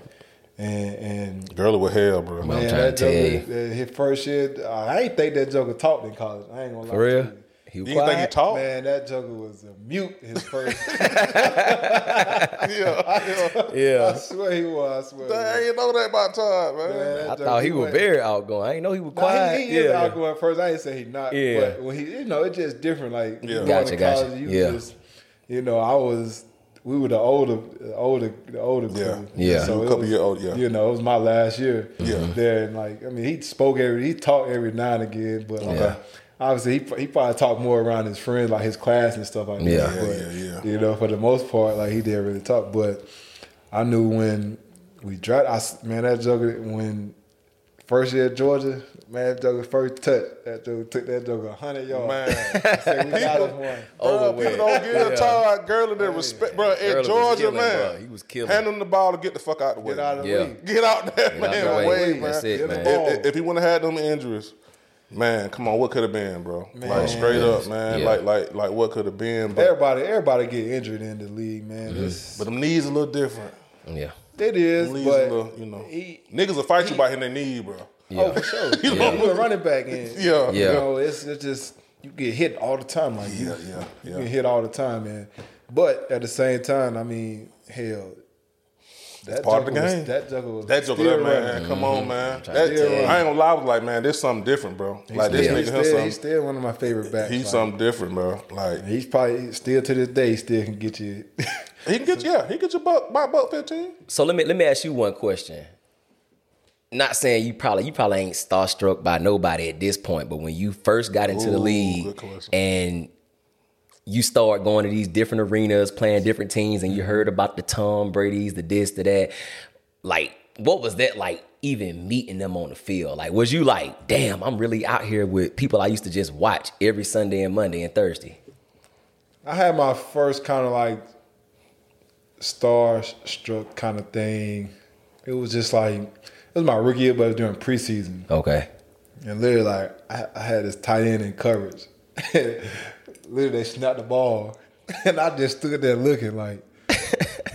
And and Girl with hell, bro. Man, I'm trying to tell you. His first year, I ain't think that Joker talked in college. I ain't gonna lie. For real? To you. He was quiet. You think he talked? Man, that Joker was a mute his first yeah. I, yeah. I swear he was. I swear. I ain't know that about Todd, man. man I thought he was very outgoing. I didn't know he was quiet. Nah, he, he yeah. is outgoing at first. I didn't say he not. Yeah. But when he, you know, it's just different. Like, yeah. going gotcha, to college, gotcha. you yeah. just, you know, I was, we were the older, older, the older group. Yeah. yeah. So a couple years old, yeah. You know, it was my last year yeah. there. And like, I mean, he spoke every, he talked every now and again, but like, yeah. obviously, he he probably talked more around his friends, like his class and stuff like that. Yeah, but, yeah, yeah. You know, for the most part, like he didn't really talk. But I knew when we dropped, I, man, that Joker, when first year at Georgia, man, that Joker first touch, that Joker took that Joker one hundred yards. Man. I said, we got him one. Bro, people don't give yeah. Todd Gurley that respect. Bro, at Girl Georgia, killing, man, bro. He was killing. Hand him the ball to get the fuck out of the way. Get out of the yeah. way. Get out there, get man. Out the way. Way, man. That's it, man. If, if he wouldn't have had them injuries, man, come on! What could have been, bro? Man. Like straight up, man. Yeah. Like, like, like, what could have been? But everybody, everybody get injured in the league, man. Mm-hmm. But them knees a little different. Yeah, it is. Them knees but a little, you know, he, niggas will fight he, you by hitting their knee, bro. Yeah. Oh, for sure. you yeah. know, you a running back in. Yeah, yeah. You know, it's, it's just you get hit all the time, like yeah, you, yeah, yeah. You get hit all the time, man. But at the same time, I mean, hell. That's part of the game. Was, that Joker was That Joker, that man, come mm-hmm. on, man. That, I ain't gonna lie, I was like, man, there's something different, bro. He's like, still, this nigga has something. He's still one of my favorite backs. He's like, something different, bro. Like He's probably, still to this day, still can get you. he can get you, yeah. He can get you buck, by buck fifteen. So let me let me ask you one question. Not saying you probably, you probably ain't starstruck by nobody at this point, but when you first got into Ooh, the league and you start going to these different arenas, playing different teams, and you heard about the Tom Brady's, the this, the that. Like, what was that like even meeting them on the field? Like, was you like, damn, I'm really out here with people I used to just watch every Sunday and Monday and Thursday? I had my first kind of like starstruck kind of thing. It was just like, it was my rookie year, but it was during preseason. Okay. And literally, like, I, I had this tight end in coverage. Literally, they snapped the ball, and I just stood there looking like,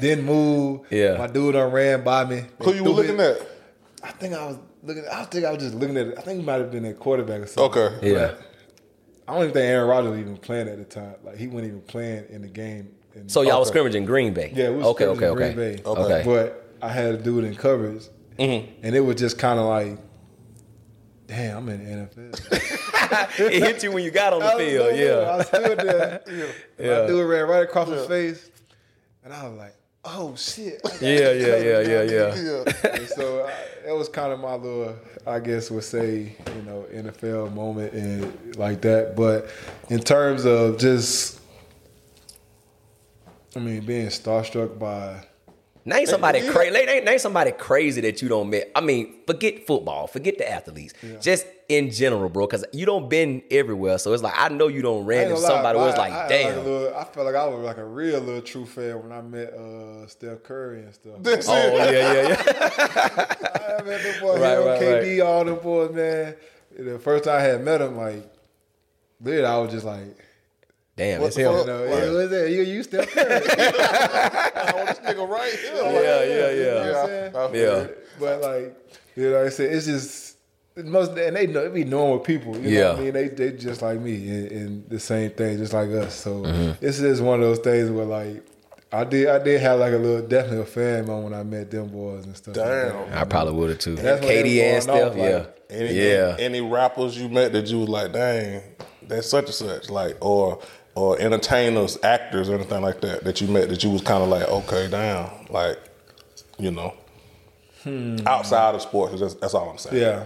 didn't move. Yeah, my dude done ran by me. Who you were looking it. at? I think I was looking. I think I was just looking at it. I think it might have been a quarterback or something. Okay, yeah. Like, I don't even think Aaron Rodgers was even playing at the time. Like, he wasn't even playing in the game. In so, y'all was scrimmaging in Green Bay? Yeah, we was okay, scrimmaging okay, in Green okay. Bay. Okay. But I had a dude in coverage, mm-hmm. and it was just kind of like, damn, I'm in the N F L. It hit you when you got on the field, still, yeah. I was still there. Yeah. Yeah. My dude ran right across yeah. his face, and I was like, oh, shit. Yeah, yeah, yeah, yeah, yeah, yeah. And so I, that was kind of my little, I guess, would say, you know, N F L moment and like that. But in terms of just, I mean, being starstruck by... Name somebody, yeah. cra- name, name somebody crazy that you don't met. I mean, forget football. Forget the athletes. Yeah. Just in general, bro, because you don't been everywhere. So it's like, I know you don't random somebody where it's like, I, damn. I, like little, I felt like I was like a real little true fan when I met uh, Steph Curry and stuff. That's oh, it. yeah, yeah, yeah. I met them boys, right, you know, right, K D, right. all them boys, man. The first time I had met them, like, dude, I was just like, damn, what it's him. You know, yeah. What's that? You, you Steph Curry. I want this nigga right here. Like, yeah, yeah, yeah. You know what I'm yeah. yeah. But like, you know, like I said, it's just it most, and they know it be normal people. You yeah. know what I mean, they they just like me and, and the same thing, just like us. So mm-hmm. it's just one of those things where like I did I did have like a little definitely a fan moment when I met them boys and stuff. Damn, like that. I probably would have too. And that's K D and Steph. Like, yeah, any, yeah. Any rappers you met that you was like, dang, that's such and such, like or. Or entertainers, actors, or anything like that that you met that you was kind of like, okay, down, like, you know, hmm. outside of sports. That's, that's all I'm saying. Yeah.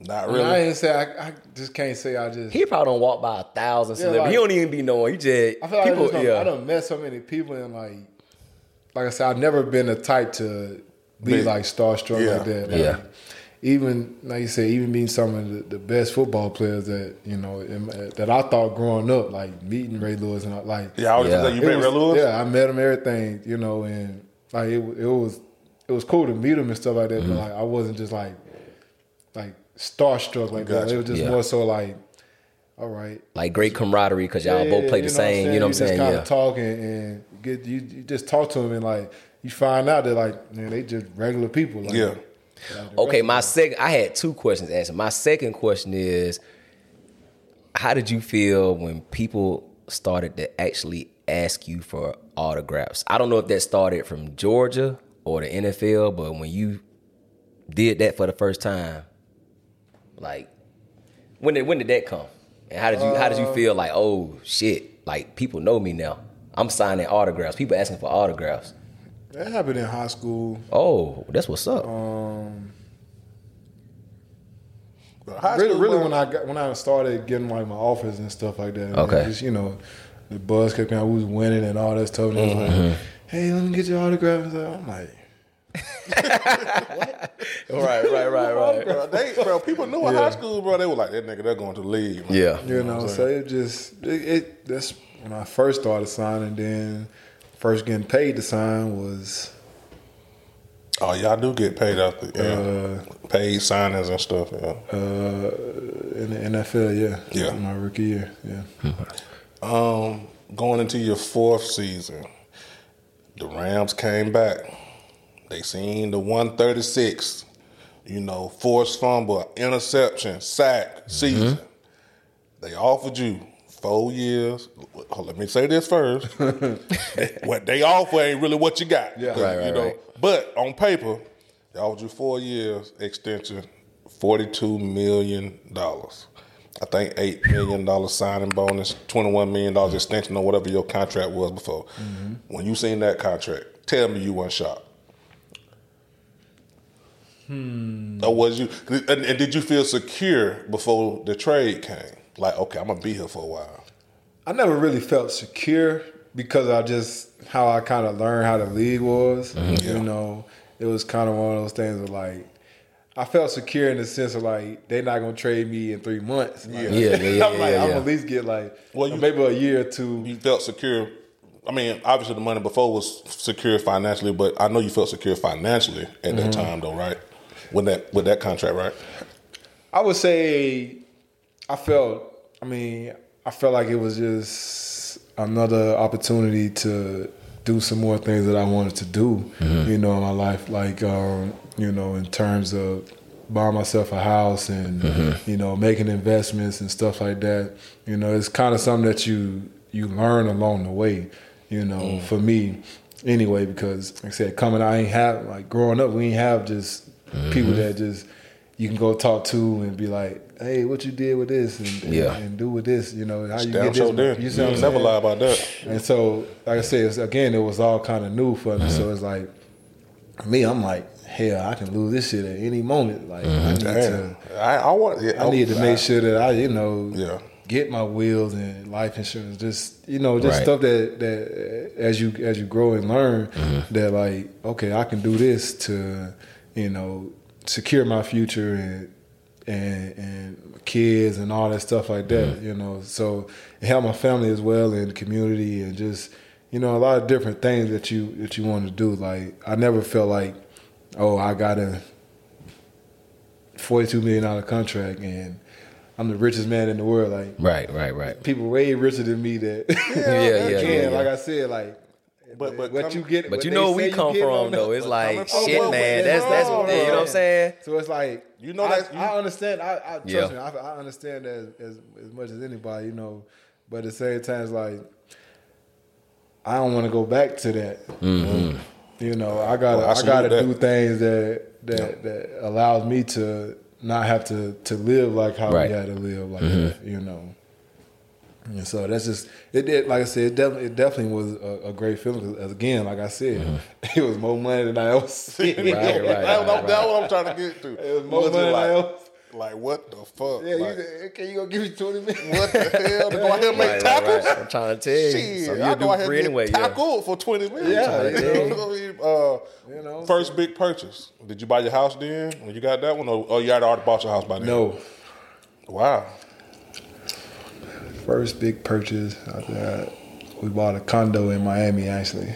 Not really. I ain't say I, I just can't say I just. He probably don't walk by a thousand yeah, celebrities. Like, he don't even be knowing. He just I feel people. Like I, just, yeah. I done met so many people and like, like I said, I've never been the type to be Big. like starstruck yeah. like that. Like, yeah. Even like you say, even meeting some of the, the best football players that you know in, that I thought growing up, like meeting Ray Lewis and I, like yeah, I was yeah. just like you met was, Ray Lewis. Yeah, I met him. Everything you know, and like it, it was it was cool to meet him and stuff like that. Mm-hmm. But like I wasn't just like like starstruck like gotcha. that. It was just yeah. more so like all right, like great camaraderie because y'all yeah, both play the same. You know what I'm saying? You know what I'm saying? Just kind of yeah. talking and get you, you just talk to him and like you find out that like man, they just regular people. Like, yeah. Okay, my second. I had two questions answered. My second question is, how did you feel when people started to actually ask you for autographs? I don't know if that started from Georgia or the N F L, but when you did that for the first time, like when did when did that come? And how did you how did you feel? Like, oh shit! Like people know me now. I'm signing autographs. People asking for autographs. That happened in high school. Oh, that's what's up. Um, high really, really when I got, when I started getting like my offers and stuff like that. Okay, just, you know, the buzz kept coming. We was winning and all that stuff. And mm-hmm. I was like, hey, let me get your autograph. I'm like, what? Right, right, right, right. They, bro, people knew in yeah. high school, bro. They were like, that nigga, they're going to leave. Like, yeah, you know. You know so it just it, it. That's when I first started signing. Then. First getting paid to sign was... Oh, y'all do get paid after, yeah. Uh, paid signings and stuff, yeah. Uh, in the N F L, yeah. Yeah. In my rookie year, yeah. um, going into your fourth season, the Rams came back. They seen the one thirty-six, you know, forced fumble, interception, sack, mm-hmm. season. They offered you. Four years. Oh, let me say this first. What they offer ain't really what you got. Yeah, right, right, you know, right. But on paper, they offered you four years extension, forty-two million dollars. I think eight million dollars signing bonus, twenty-one million dollars extension or whatever your contract was before. Mm-hmm. When you seen that contract, tell me you weren't shocked. Hmm. Or was you? And, and did you feel secure before the trade came? Like, okay, I'm going to be here for a while. I never really felt secure because I just, how I kind of learned how the league was. Mm-hmm. You yeah. know, it was kind of one of those things of like, I felt secure in the sense of like, they're not going to trade me in three months. Like, yeah, yeah, yeah. I'm yeah, like, yeah. I'm going to at least get like, well, you, maybe a year or two. You felt secure. I mean, obviously the money before was secure financially, but I know you felt secure financially at mm-hmm. that time though, right? With that, with that contract, right? I would say... I felt, I mean, I felt like it was just another opportunity to do some more things that I wanted to do, mm-hmm. you know, in my life. Like, um, you know, in terms of buying myself a house and, mm-hmm. you know, making investments and stuff like that. You know, it's kind of something that you you learn along the way, you know, mm. for me anyway, because like I said, coming out, I ain't have, like growing up, we ain't have just mm-hmm. people that just you can go talk to and be like, hey, what you did with this and, and, yeah. and do with this, you know, how you Down get this. Down. You sound never lie about that. And so, like I said, it was, again, it was all kind of new for me. Mm-hmm. So it's like, me, I'm like, hell, I can lose this shit at any moment. Like, mm-hmm. I need Damn. to, I, I, want, yeah, I need to make I, sure that I, you know, yeah. get my wills and life insurance. Just, you know, just right. stuff that, that as you as you grow and learn, mm-hmm. that like, okay, I can do this to, you know, secure my future and and and kids and all that stuff like that, mm-hmm. you know. So it helped my family as well and the community and just, you know, a lot of different things that you that you want to do. Like, I never felt like, oh, I got a forty-two million dollars contract and I'm the richest man in the world. Like, right, right, right. People way richer than me that, yeah, yeah, yeah, yeah, yeah. Like I said, like, but but what come, you get, but you know where we come from though. It's like shit, oh, man. That's that's what they, you know what I'm saying. So it's like, you know, that I, I understand. I, I trust yeah. me. I, I understand that as, as as much as anybody, you know. But at the same time, it's like, I don't want to go back to that. Mm-hmm. You know, I gotta, well, I, I gotta that. do things that that yeah. that allows me to not have to to live like how right. we had to live, like mm-hmm. that, you know. And so that's just it. Did, like I said, it definitely, it definitely was a, a great feeling. Because again, like I said, mm-hmm. it was more money than I ever seen. Right, right, that's, right, what, right. that's what I'm trying to get to. It was more it was money like, than I ever. Like, what the fuck? Yeah, like, you, okay, you gonna give me twenty minutes? What the hell? To go out here and make right, tacos? Right, right. I'm trying to tell you. Shit, so you I go out here and anyway, taco yeah. for twenty minutes. Yeah, you know, uh, you know, first so. big purchase. Did you buy your house then? When you got that one, or oh, you had already bought your house by then? No. Wow. First big purchase. I got, we bought a condo in Miami, actually.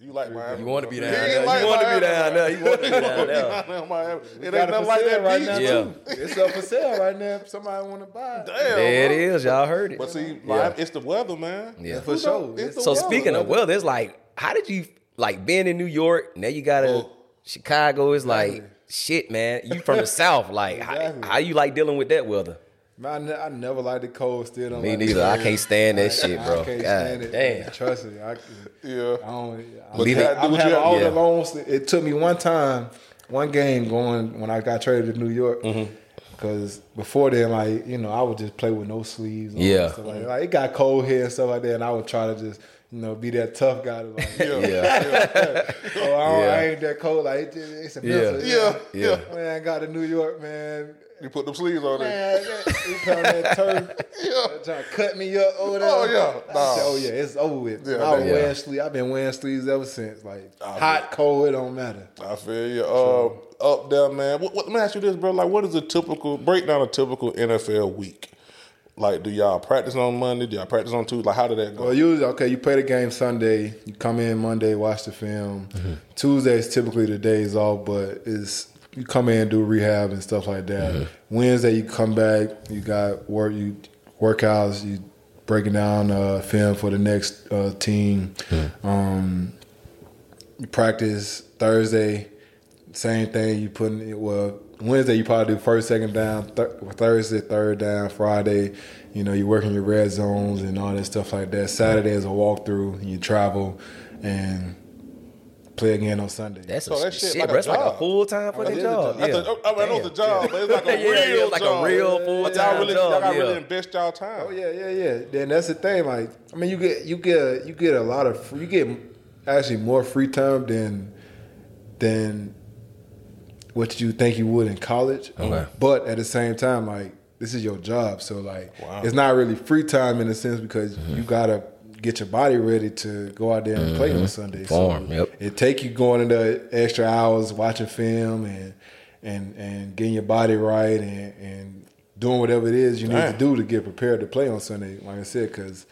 You like Miami? You want to be down there? Like you want to be down there? You want to be down there? It ain't nothing like that right now. Yeah. It's up for sale right now. Somebody want to buy it. Damn, there it is. Y'all heard it. But see, yeah. it's the weather, man. Yeah, for sure. It's so weather. Speaking of weather, it's like, how did you like being in New York? Now you got to Chicago. It's like shit, man. You from the South? Like, exactly. how, how you like dealing with that weather? Man, I never liked the cold. Still don't. Me like neither. I can't stand that I, shit, bro. I can't God stand it. Damn. Trust me. I, yeah. I don't. I Leave had, it. I've had all yeah. the loans. It took me one time, one game going when I got traded to New York. Mm-hmm. Because before then, like you know, I would just play with no sleeves. On yeah. Stuff like, like it got cold here and stuff like that, and I would try to just you know be that tough guy. To like, yeah. yeah. yeah. Oh, I, yeah. I ain't that cold. Like it just, it's a yeah. yeah. Yeah. Yeah. Man, I got to New York, man. You put them sleeves on there. You put that turf. Yeah. Trying to cut me up over there. Oh, yeah. Nah. Said, oh, yeah, it's over with. Yeah, I was yeah. wearing sleeves. I've been wearing sleeves ever since. Like, I hot, feel, cold, it don't matter. I feel you. Uh, up there, man. What, what, let me ask you this, bro. Like, what is a typical, break down a typical N F L week? Like, do y'all practice on Monday? Do y'all practice on Tuesday? Like, how did that go? Well, usually, okay, you play the game Sunday. You come in Monday, watch the film. Mm-hmm. Tuesday is typically the days off, but it's... You come in and do rehab and stuff like that. Mm-hmm. Wednesday, you come back. You got work. You workouts. You breaking down uh, film for the next uh, team. Mm-hmm. Um, you practice Thursday. Same thing. You putting it. Well, Wednesday you probably do first, second down. Th- Thursday, third down. Friday, you know, you working your red zones and all that stuff like that. Saturday is a walkthrough. You travel and. Play again on Sunday. That's so a that shit. shit like bro, a that's job. Like a full time fucking job. I know it's a job, but it's like a yeah, real it's like job. Like a real full time job. Y'all really, y'all yeah. really invest y'all time. Oh yeah, yeah, yeah. Then that's the thing. Like I mean, you get you get a, you get a lot of free, you get actually more free time than than what you think you would in college. Okay. But at the same time, like this is your job, so like wow. it's not really free time in a sense because mm-hmm. you gotta. Get your body ready to go out there and mm-hmm. play on Sunday. Form, so yep. it take you going into extra hours watching film and and and getting your body right and, and doing whatever it is you Damn. need to do to get prepared to play on Sunday. Like I said, because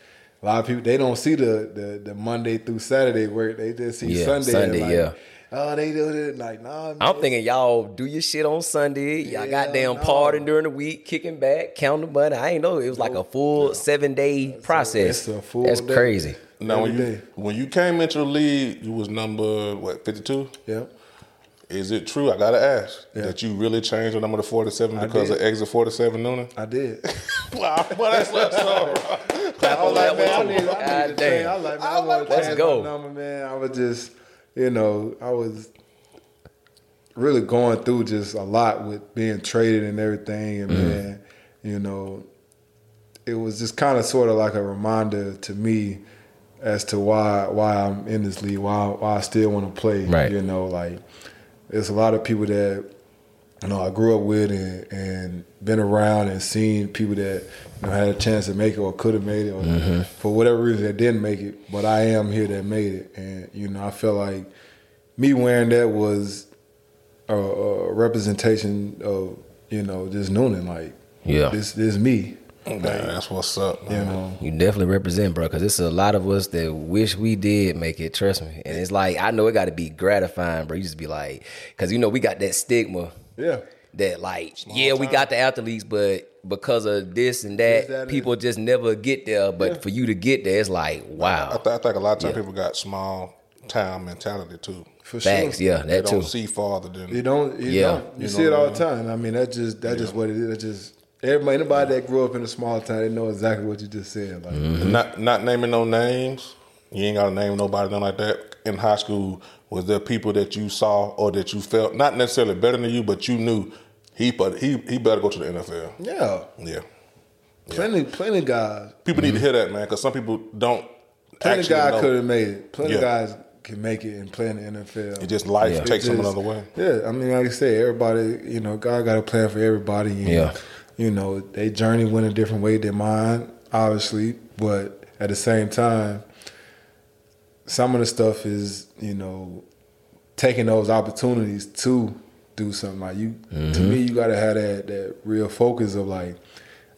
a lot of people they don't see the the, the Monday through Saturday work. They just see yeah, Sunday. Sunday, like, yeah. Oh, they do it like nah. Man. I'm thinking y'all do your shit on Sunday. Y'all yeah, goddamn nah. partying during the week, kicking back, counting money. I ain't know it was like a full no. seven day That's process. A, it's a full That's day. crazy. Now when you, when you came into the league, you was number what fifty-two. Yeah. Is it true? I gotta ask yeah. that you really changed your number to forty-seven because of Exit forty-seven, Newnan? I did. Wow, boy, that's what's up, bro. I was like, man, I need, I need to change. I was like, man, I want to change my number, man. I was just, you know, I was really going through just a lot with being traded and everything, and mm-hmm. man, you know, it was just kind of sort of like a reminder to me as to why why I'm in this league, why why I still want to play. Right. You know, like. There's a lot of people that, you know, I grew up with and, and been around and seen people that, you know, had a chance to make it or could have made it or mm-hmm. for whatever reason that didn't make it, but I am here that made it. And, you know, I felt like me wearing that was a, a representation of, you know, just Newnan, like, yeah. this, this me. Like, man, that's what's up, man. You know, you definitely represent, bro, because it's a lot of us that wish we did make it, trust me. And it's like, I know it got to be gratifying, bro. You just be like, because, you know, we got that stigma. Yeah. That, like, Small yeah, time. We got the athletes, but because of this and that, that people is. just never get there. But yeah. for you to get there, it's like, wow. I, I, th- I think a lot of times yeah. people got small time mentality, too. For Facts, sure. yeah, that they too. They don't see farther than... You don't, you yeah. don't. You, you see it all the time. I mean, that's just, that's yeah. just what it is. That's just... Everybody, anybody that grew up in a small town, they know exactly what you just said. Like, mm-hmm. not not naming no names, you ain't got to name nobody, nothing like that. In high school, was there people that you saw or that you felt not necessarily better than you, but you knew he he he better go to the N F L? Yeah, yeah, plenty yeah. plenty guys. People mm-hmm. need to hear that, man, because some people don't. Plenty actually guys could have made it. Plenty yeah. guys can make it and play in the N F L. It just life yeah. takes them another way. Yeah, I mean, like I say, everybody, you know, God got a plan for everybody. You yeah. know, You know, they journey went a different way than mine, obviously. But at the same time, some of the stuff is, you know, taking those opportunities to do something. Like you, mm-hmm. to me, you gotta have that that real focus of like,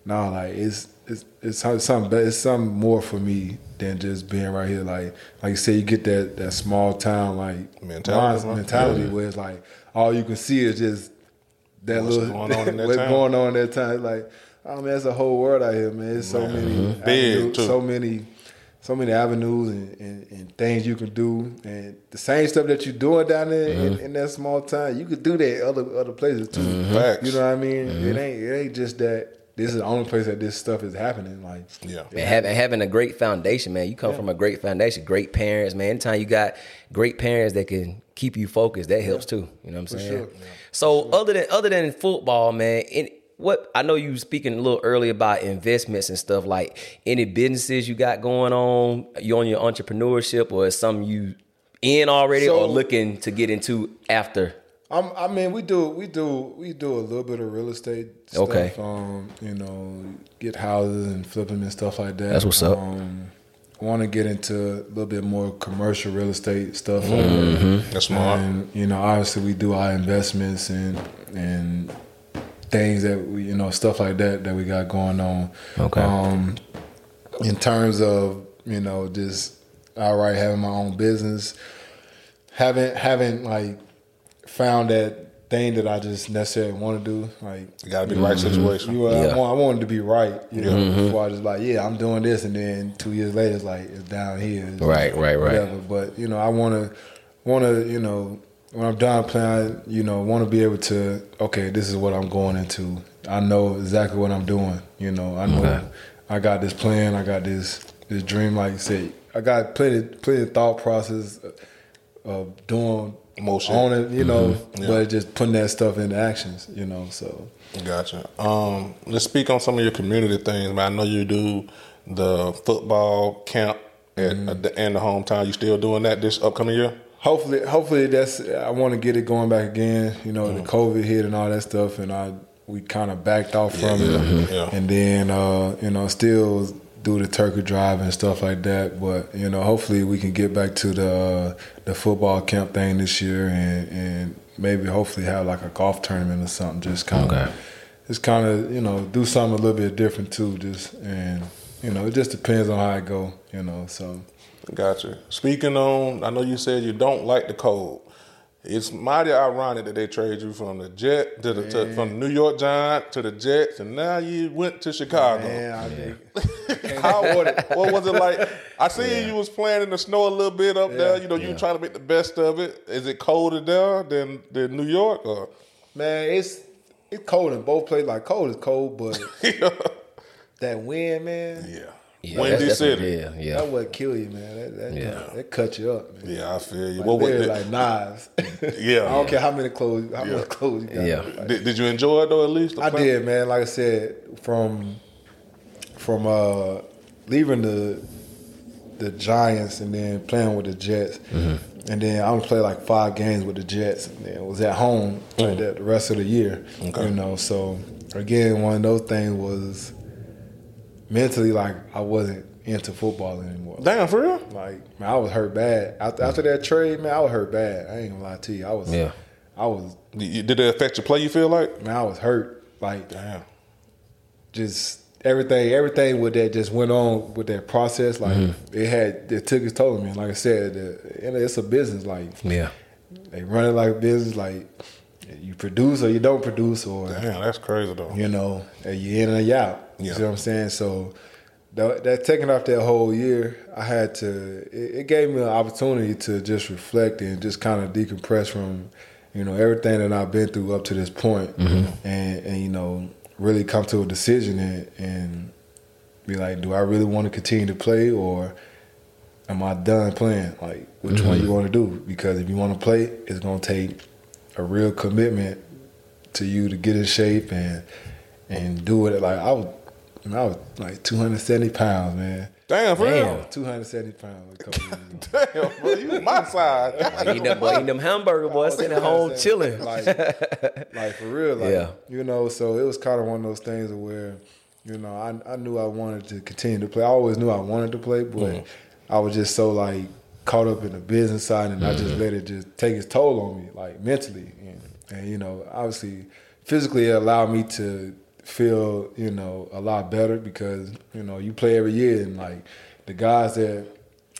nah, like it's it's it's something better, it's something more for me than just being right here. Like like you say, you get that that small town like mentality, mentality yeah. where it's like all you can see is just. That what's little, going on in that what's time? going on in that time? Like, oh man, that's a whole world out here, man. There's so man. many, mm-hmm. avenues, so many, so many avenues and, and, and things you can do, and the same stuff that you're doing down there mm-hmm. in, in that small town, you could do that other other places too. Mm-hmm. You know what I mean? Mm-hmm. It ain't it ain't just that. This is the only place that this stuff is happening. Like, yeah, man, having, having a great foundation, man. You come yeah. from a great foundation, great parents, man. Anytime you got great parents that can keep you focused, that helps yeah. too. You know what I'm For saying? Sure. Yeah. So, sure. other than other than football, man, in, what I know you were speaking a little earlier about investments and stuff. Like, any businesses you got going on? You on your entrepreneurship, or is something you in already, so, or looking to get into after? I'm, I mean, we do, we do, we do a little bit of real estate stuff. Okay. Um, you know, get houses and flip them and stuff like that. That's what's up. Um, I want to get into a little bit more commercial real estate stuff. Mm-hmm. That's smart. And, you know, obviously we do our investments and and things that we, you know, stuff like that that we got going on. Okay. Um, in terms of, you know, just outright having my own business, haven't haven't like. found that thing that I just necessarily want to do. Like, you gotta be the mm-hmm. right situation. You, uh, yeah. I, want, I wanted to be right, you know, mm-hmm. before I just like, yeah, I'm doing this, and then two years later, it's like it's down here. It's right, just, right, whatever. right. But you know, I want to, want to, you know, when I'm done playing, you know, want to be able to. Okay, this is what I'm going into. I know exactly what I'm doing. You know, I know okay. I got this plan. I got this this dream. Like you said, I got plenty, plenty of thought process of doing. Motion. On it, you know, mm-hmm. yeah. but just putting that stuff into actions, you know, so. Gotcha. Um, let's speak on some of your community things, man. I know you do the football camp at, mm-hmm. at the, in the hometown. You still doing that this upcoming year? Hopefully, hopefully that's, I want to get it going back again, you know, mm-hmm. the COVID hit and all that stuff, and I we kind of backed off from yeah, it. Mm-hmm. Yeah. And then, uh, you know, still do the turkey drive and stuff like that, but you know, hopefully we can get back to the uh, the football camp thing this year, and, and maybe hopefully have like a golf tournament or something. Just kind of, okay. just kind of, you know, do something a little bit different too. Just and you know, it just depends on how it go. You know, so gotcha. Speaking on, I know you said you don't like the cold. It's mighty ironic that they trade you from the Jet to the to, from the New York Giants to the Jets, and now you went to Chicago. Man, I think How was it? What was it like? I see yeah. you was playing in the snow a little bit up yeah. there. You know, you yeah. trying to make the best of it. Is it colder there than than New York? Or? Man, it's it's cold in both places. Like cold is cold, but yeah. that wind, man. Yeah. Yeah, Windy City. Yeah, yeah. That would kill you, man. That that, yeah. that that cut you up, man. Yeah, I feel you. Like, what was like knives? yeah. I don't care how many clothes how yeah. much clothes you got. Yeah. Like, did, did you enjoy it though at least? I did, man. Like I said, from from uh, leaving the the Giants and then playing with the Jets. Mm-hmm. And then I only played like five games with the Jets and then was at home mm-hmm. like that the rest of the year. Okay. You know, so again, one of those things was mentally, like, I wasn't into football anymore. Damn, for real? Like, man, I was hurt bad. After, after that trade, man, I was hurt bad. I ain't gonna lie to you. I was, yeah. I was. Did it affect your play, you feel like? Man, I was hurt. Like, damn. Just everything, everything with that just went on with that process. Like, mm-hmm. it had, it took its toll on me. Like I said, the, it's a business. Like, yeah. they run it like a business. Like, you produce or you don't produce. Or damn, that's crazy, though. You know, you in and you out. Yeah. You see what I'm saying? So that, that taking off that whole year, I had to, it, it gave me an opportunity to just reflect and just kind of decompress from, you know, everything that I've been through up to this point mm-hmm. and, and, you know, really come to a decision and, and be like, do I really want to continue to play or am I done playing? Like, which mm-hmm. one you want to do? Because if you want to play, it's going to take a real commitment to you to get in shape and and do it. Like, I was, I was like two hundred seventy pounds, man. Damn, for Damn. real? two hundred seventy pounds. Damn, bro, you my size. Like, eating them, boy, eating them hamburger, boy, sitting at home chilling. Like, like, for real, like, yeah. you know, so it was kind of one of those things where, you know, I, I knew I wanted to continue to play. I always knew I wanted to play, but mm-hmm. I was just so, like, caught up in the business side, and mm-hmm. I just let it just take its toll on me, like, mentally. And, and you know, obviously, physically, it allowed me to feel, you know, a lot better because, you know, you play every year and, like, the guys that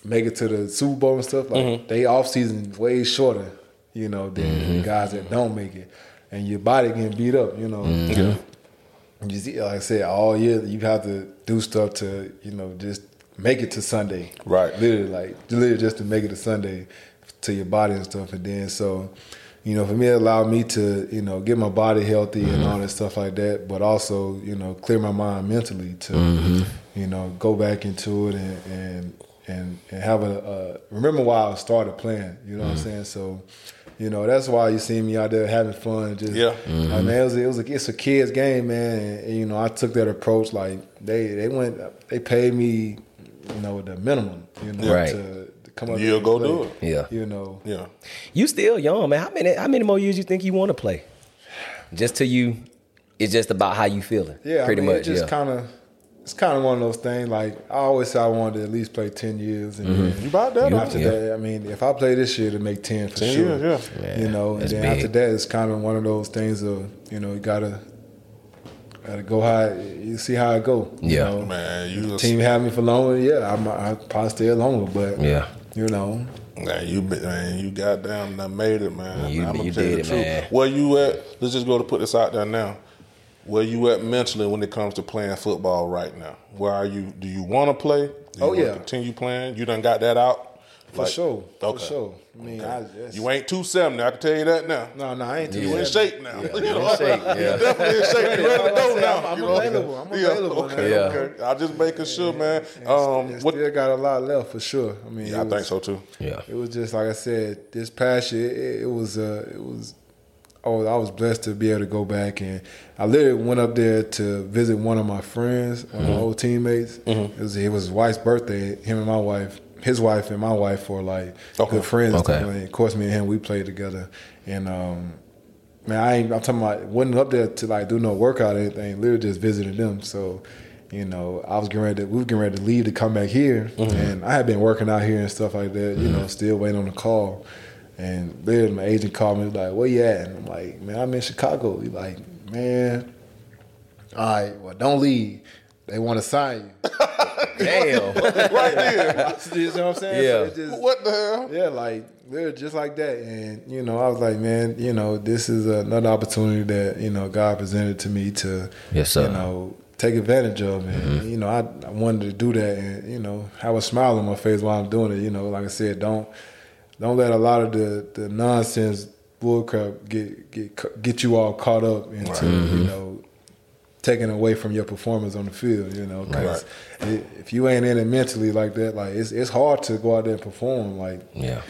make it to the Super Bowl and stuff, like, mm-hmm. they off season way shorter, you know, than mm-hmm. the guys that don't make it. And your body getting beat up, you know. Mm-hmm. You see, like I said, all year you have to do stuff to, you know, just make it to Sunday. Right. Literally, like, literally just to make it to Sunday to your body and stuff. And then so... You know, for me, it allowed me to, you know, get my body healthy and mm-hmm. all that stuff like that, but also, you know, clear my mind mentally to, mm-hmm. you know, go back into it and and and, and have a, uh, remember why I started playing, you know mm-hmm. what I'm saying? So, you know, that's why you see me out there having fun. Just, yeah. Mm-hmm. I mean, it was, it was a, it's a kid's game, man. And, and, you know, I took that approach, like, they, they went, they paid me, you know, the minimum, you know, right. to... Come up You'll go play. do it. Yeah. You know. Yeah. You still young, man. How many how many more years you think you want to play? Just till you, it's just about how you feeling. Yeah. Pretty I mean, much. It's just yeah. kind of, it's kind of one of those things. Like, I always said I wanted to at least play ten years. And mm-hmm. you about that? You, after yeah. that, I mean, if I play this year, to make ten for ten sure. years, yeah. Man, you know, and then big. after that, it's kind of one of those things of, you know, you gotta. Gotta go high. You see how it go. Yeah, you know, man. You the team have me for longer. Yeah, I'm. I probably stay longer, but yeah, you know. Man, you man, you goddamn made it, man. You, I'm gonna you tell did you the it, truth. Man. Where you at? Let's just go to put this out there now. Where you at mentally when it comes to playing football right now? Where are you? Do you want to play? Do you oh yeah. Continue playing. You done got that out. For like, sure, okay. for sure. I mean, okay. I just, you ain't two seventy. I can tell you that now. No, no, I ain't two seventy. You in shape now. Yeah. You know, shape, yeah. You're definitely in shape. You're ready to go now. I'm, I'm available. I'm yeah. available. Okay, now. okay. Yeah. I'm just making sure, yeah. man. And um, and what, still got a lot left for sure. I mean, yeah, I was, think so too. Yeah, it was just like I said. This past year, it, it was. Uh, it was. Oh, I was blessed to be able to go back, and I literally went up there to visit one of my friends, one mm-hmm. of my old teammates. Mm-hmm. It was it was his wife's birthday. Him and my wife. His wife and my wife were like okay. good friends. Okay. Like, of course, me and him, we played together. And um, man, I ain't, I'm talking about wasn't up there to like do no workout or anything. Literally just visited them. So, you know, I was getting ready. To, we were getting ready to leave to come back here, mm-hmm. and I had been working out here and stuff like that. You mm-hmm. know, still waiting on the call. And literally, my agent called me like, "Where you at?" And I'm like, "Man, I'm in Chicago." He's like, "Man, all right, well, don't leave. They want to sign you." Damn. Right there. You know what I'm saying? Yeah. So it just, what the hell? Yeah, like, they're just like that. And, you know, I was like, man, you know, this is another opportunity that, you know, God presented to me to, yes, sir. you know, take advantage of. And, mm-hmm. you know, I, I wanted to do that, and, you know, have a smile on my face while I'm doing it. You know, like I said, don't don't let a lot of the, the nonsense bullcrap get get get you all caught up into, right. mm-hmm. you know, taking away from your performance on the field, you know. Cause right. it, if you ain't in it mentally like that, like, it's it's hard to go out there and perform, like, yeah.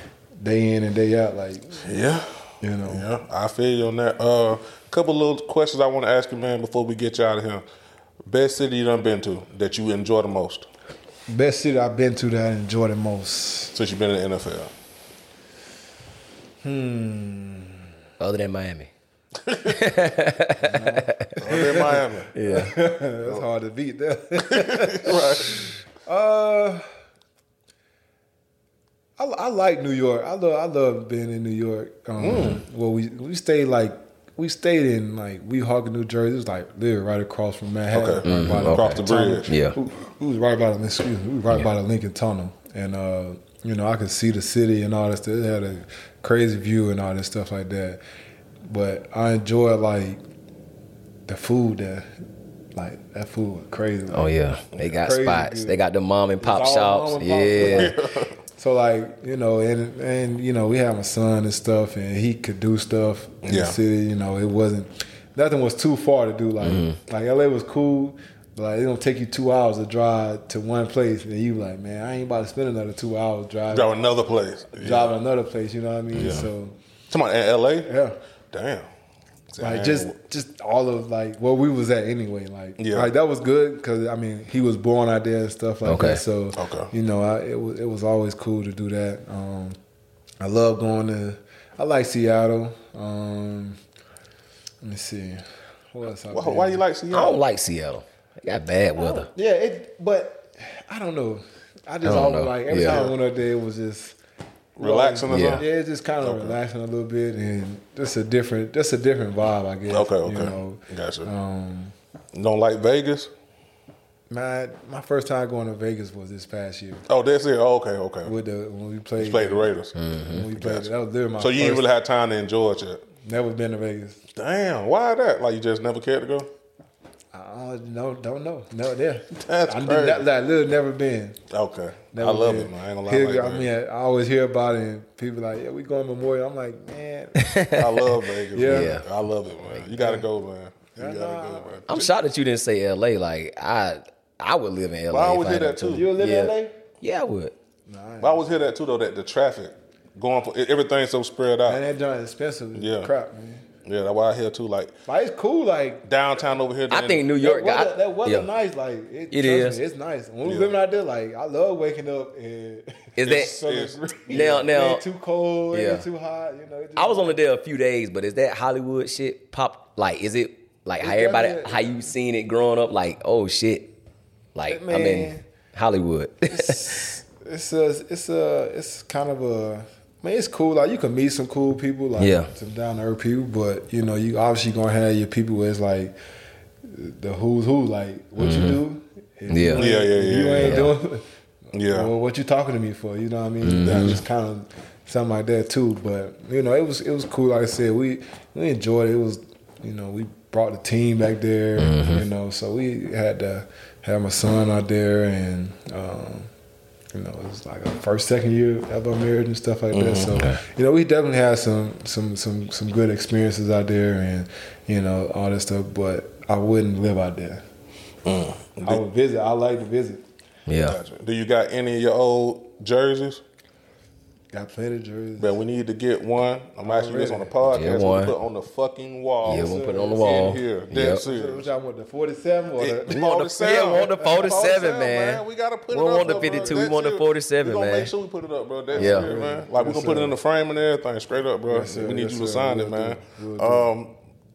day in and day out, like. Yeah. You know. Yeah, I feel you on that. A uh, couple little questions I want to ask you, man, before we get you out of here. Best city you done been to that you enjoy the most? Best city I've been to that I enjoy the most. Since you've been in the N F L? Hmm. Other than Miami. No. Other than Miami. Yeah. That's hard to beat, that. Right. Uh... I, I like New York. I love I love being in New York. Um, mm. Well, we we stayed like we stayed in like Weehawken, New Jersey. It was like literally right across from Manhattan, okay. right mm-hmm. by the, across the bridge. Yeah, we was right by the excuse me, we was right yeah. by the Lincoln Tunnel, and uh, you know, I could see the city and all that stuff. It had a crazy view and all this stuff like that. But I enjoy like the food there. Like, that food was crazy. Oh yeah, they got crazy spots. Dude. They got the mom and pop shops. Mom and yeah. Pop. So, like, you know, and, and you know, we have a son and stuff, and he could do stuff in yeah. the city. You know, it wasn't, nothing was too far to do. Like, mm-hmm. like L A was cool, but like, it don't take you two hours to drive to one place, and you like, man, I ain't about to spend another two hours driving. Drive another place. Yeah. Driving another place, you know what I mean? Yeah. So. Somebody in L A? Yeah. Damn. Like, Damn. just just all of, like, where we was at anyway. Like, yeah. like that was good because, I mean, he was born out there and stuff like okay. that. So, okay. you know, I, it, was, it was always cool to do that. Um, I love going to, I like Seattle. Um, let me see. What else? Why, why do you like Seattle? I don't like Seattle. It got bad weather. Yeah, it, but I don't know. I just I always know. like, every yeah. time I went up there, it was just. Relaxing well, a yeah. little? Yeah, it's just kind of okay. relaxing a little bit, and just a different, just a different vibe, I guess. Okay, okay, you know? Gotcha. Um, Don't like Vegas? My my first time going to Vegas was this past year. Oh, that's it. Oh, okay, okay. With the when we played, you played the Raiders. Mm-hmm. When we played, gotcha. That was literally my. So you first didn't really have time to enjoy it yet. Never been to Vegas. Damn, why that? Like, you just never cared to go? Uh, no, don't know. No, there. That's I crazy. Not, like, literally never been. Okay. Never I love been. It, man. I ain't gonna lie Here, like I mean, I always hear about it, and people like, yeah, we going to Memorial. I'm like, man. I love Vegas. Yeah. Man. I love it, man. You got to go, man. You got to go, man. I'm shocked that you didn't say L A. Like, I I would live in L A. Well, I would hear that, too. You would live yeah. in L A? Yeah, I would. Nah, I, well, I would hear that, too, though, that the traffic, going for everything's so spread out. Man, that joint is expensive. Yeah. Crap, man. Yeah, that's why I hear too. Like, like, it's cool. Like downtown over here. I think New York. That weather, I, that weather yeah. nice. Like it, it is. Me, it's nice. When we yeah. living out there, like I love waking up and is that so it's, it's, now now ain't too cold? Yeah. Ain't too hot. You know. It just, I was only there a few days, but is that Hollywood shit pop? Like, is it like how everybody it, how you seen it growing up? Like, oh shit, like man, I'm in Hollywood. it's, it's a it's a it's kind of a. Man, it's cool. Like, you can meet some cool people, like yeah. some down to earth people. But you know, you obviously gonna have your people where it's like the who's who. Like, what mm-hmm. you do? If yeah, you yeah, yeah, yeah. You ain't yeah. doing. Yeah. Well, what you talking to me for? You know what I mean? Mm-hmm. That was kind of something like that too. But you know, it was it was cool. Like I said, we we enjoyed it. It was, you know, we brought the team back there. Mm-hmm. You know, so we had to have my son out there and. Um, You know, it was like our first, second year of our marriage and stuff like that. Mm-hmm. So, you know, we definitely had some, some, some, some good experiences out there, and you know, all that stuff. But I wouldn't live out there. Mm. I would visit. I like to visit. Yeah. Gotcha. Do you got any of your old jerseys? Got plenty of jerseys. But we need to get one. I'm asking you this on the podcast. Get one. Put it on the fucking wall. Yeah, we'll put it on the wall. In here. That's yep. it. What y'all want, the forty-seven or the forty-seven? Yeah, we want the forty-seven, man. We got to put it up. We want the fifty-two. We want the forty-seven, man. We're going to make sure we put it up, bro. That's yeah. it, man. Like, we're going to put it in the frame and everything. Straight up, bro. Yes, we need yes, you to sign it, man. Um,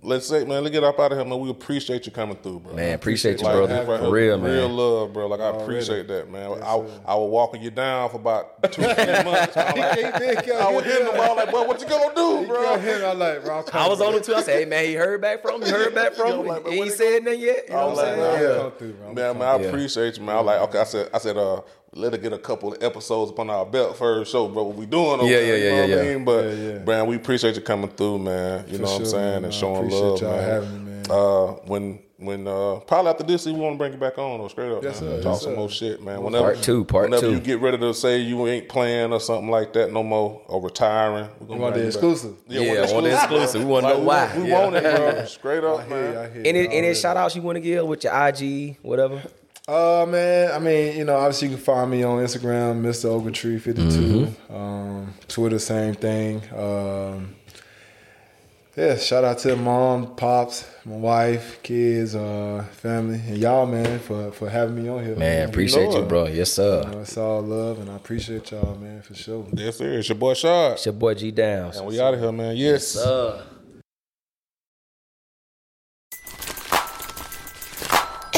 Let's say, man, let's get up out of here, man. We appreciate you coming through, bro. Man, appreciate you, brother. Like, for real, man. Real love, bro. Like, I appreciate that, man. Yes, I, I was walking you down for about two, three months. I, like, I was hitting him all like, bro, what you gonna do, bro? I, like, bro, I was on him, too. I said, hey, man, he heard back from me. He heard back from me. Like, he ain't said nothing yet. You know what I'm saying? Yeah. Through, bro. Man, man, I appreciate you, man. I like, okay, I said, I said, uh, let her get a couple of episodes upon our belt first show, bro. What we doing over yeah, there, yeah, you know yeah, what I yeah. mean? But, yeah, yeah. Brian, we appreciate you coming through, man. You for know sure, what I'm saying? Man. And showing love, man. I appreciate y'all man. having me, man. Uh, when, when uh, probably after this, we want to bring it back on, though, straight up. Yes, man. Sir, Talk yes, some sir. more shit, man. Whenever, part two, part whenever two. Whenever you get ready to say you ain't playing or something like that no more, or retiring. We're gonna we want the exclusive. Yeah, yeah, want the exclusive. exclusive. We want to like, know why. We, we yeah. want it, bro. Straight up, I hear, man. I hear, any, any shout-outs you want to give with your I G, whatever? Uh, man, I mean, you know, obviously you can find me on Instagram, Mister Ogletree fifty-two. Mm-hmm. Um, Twitter, same thing. Um, yeah, shout out to mom, pops, my wife, kids, uh, family, and y'all, man, for, for having me on here. Man, man. appreciate Lord. you, bro. Yes, sir. You know, it's all love, and I appreciate y'all, man, for sure. Yes, sir. It's your boy, Shard. It's your boy, G. Downs. And we out of here, man. Yes. Yes, sir.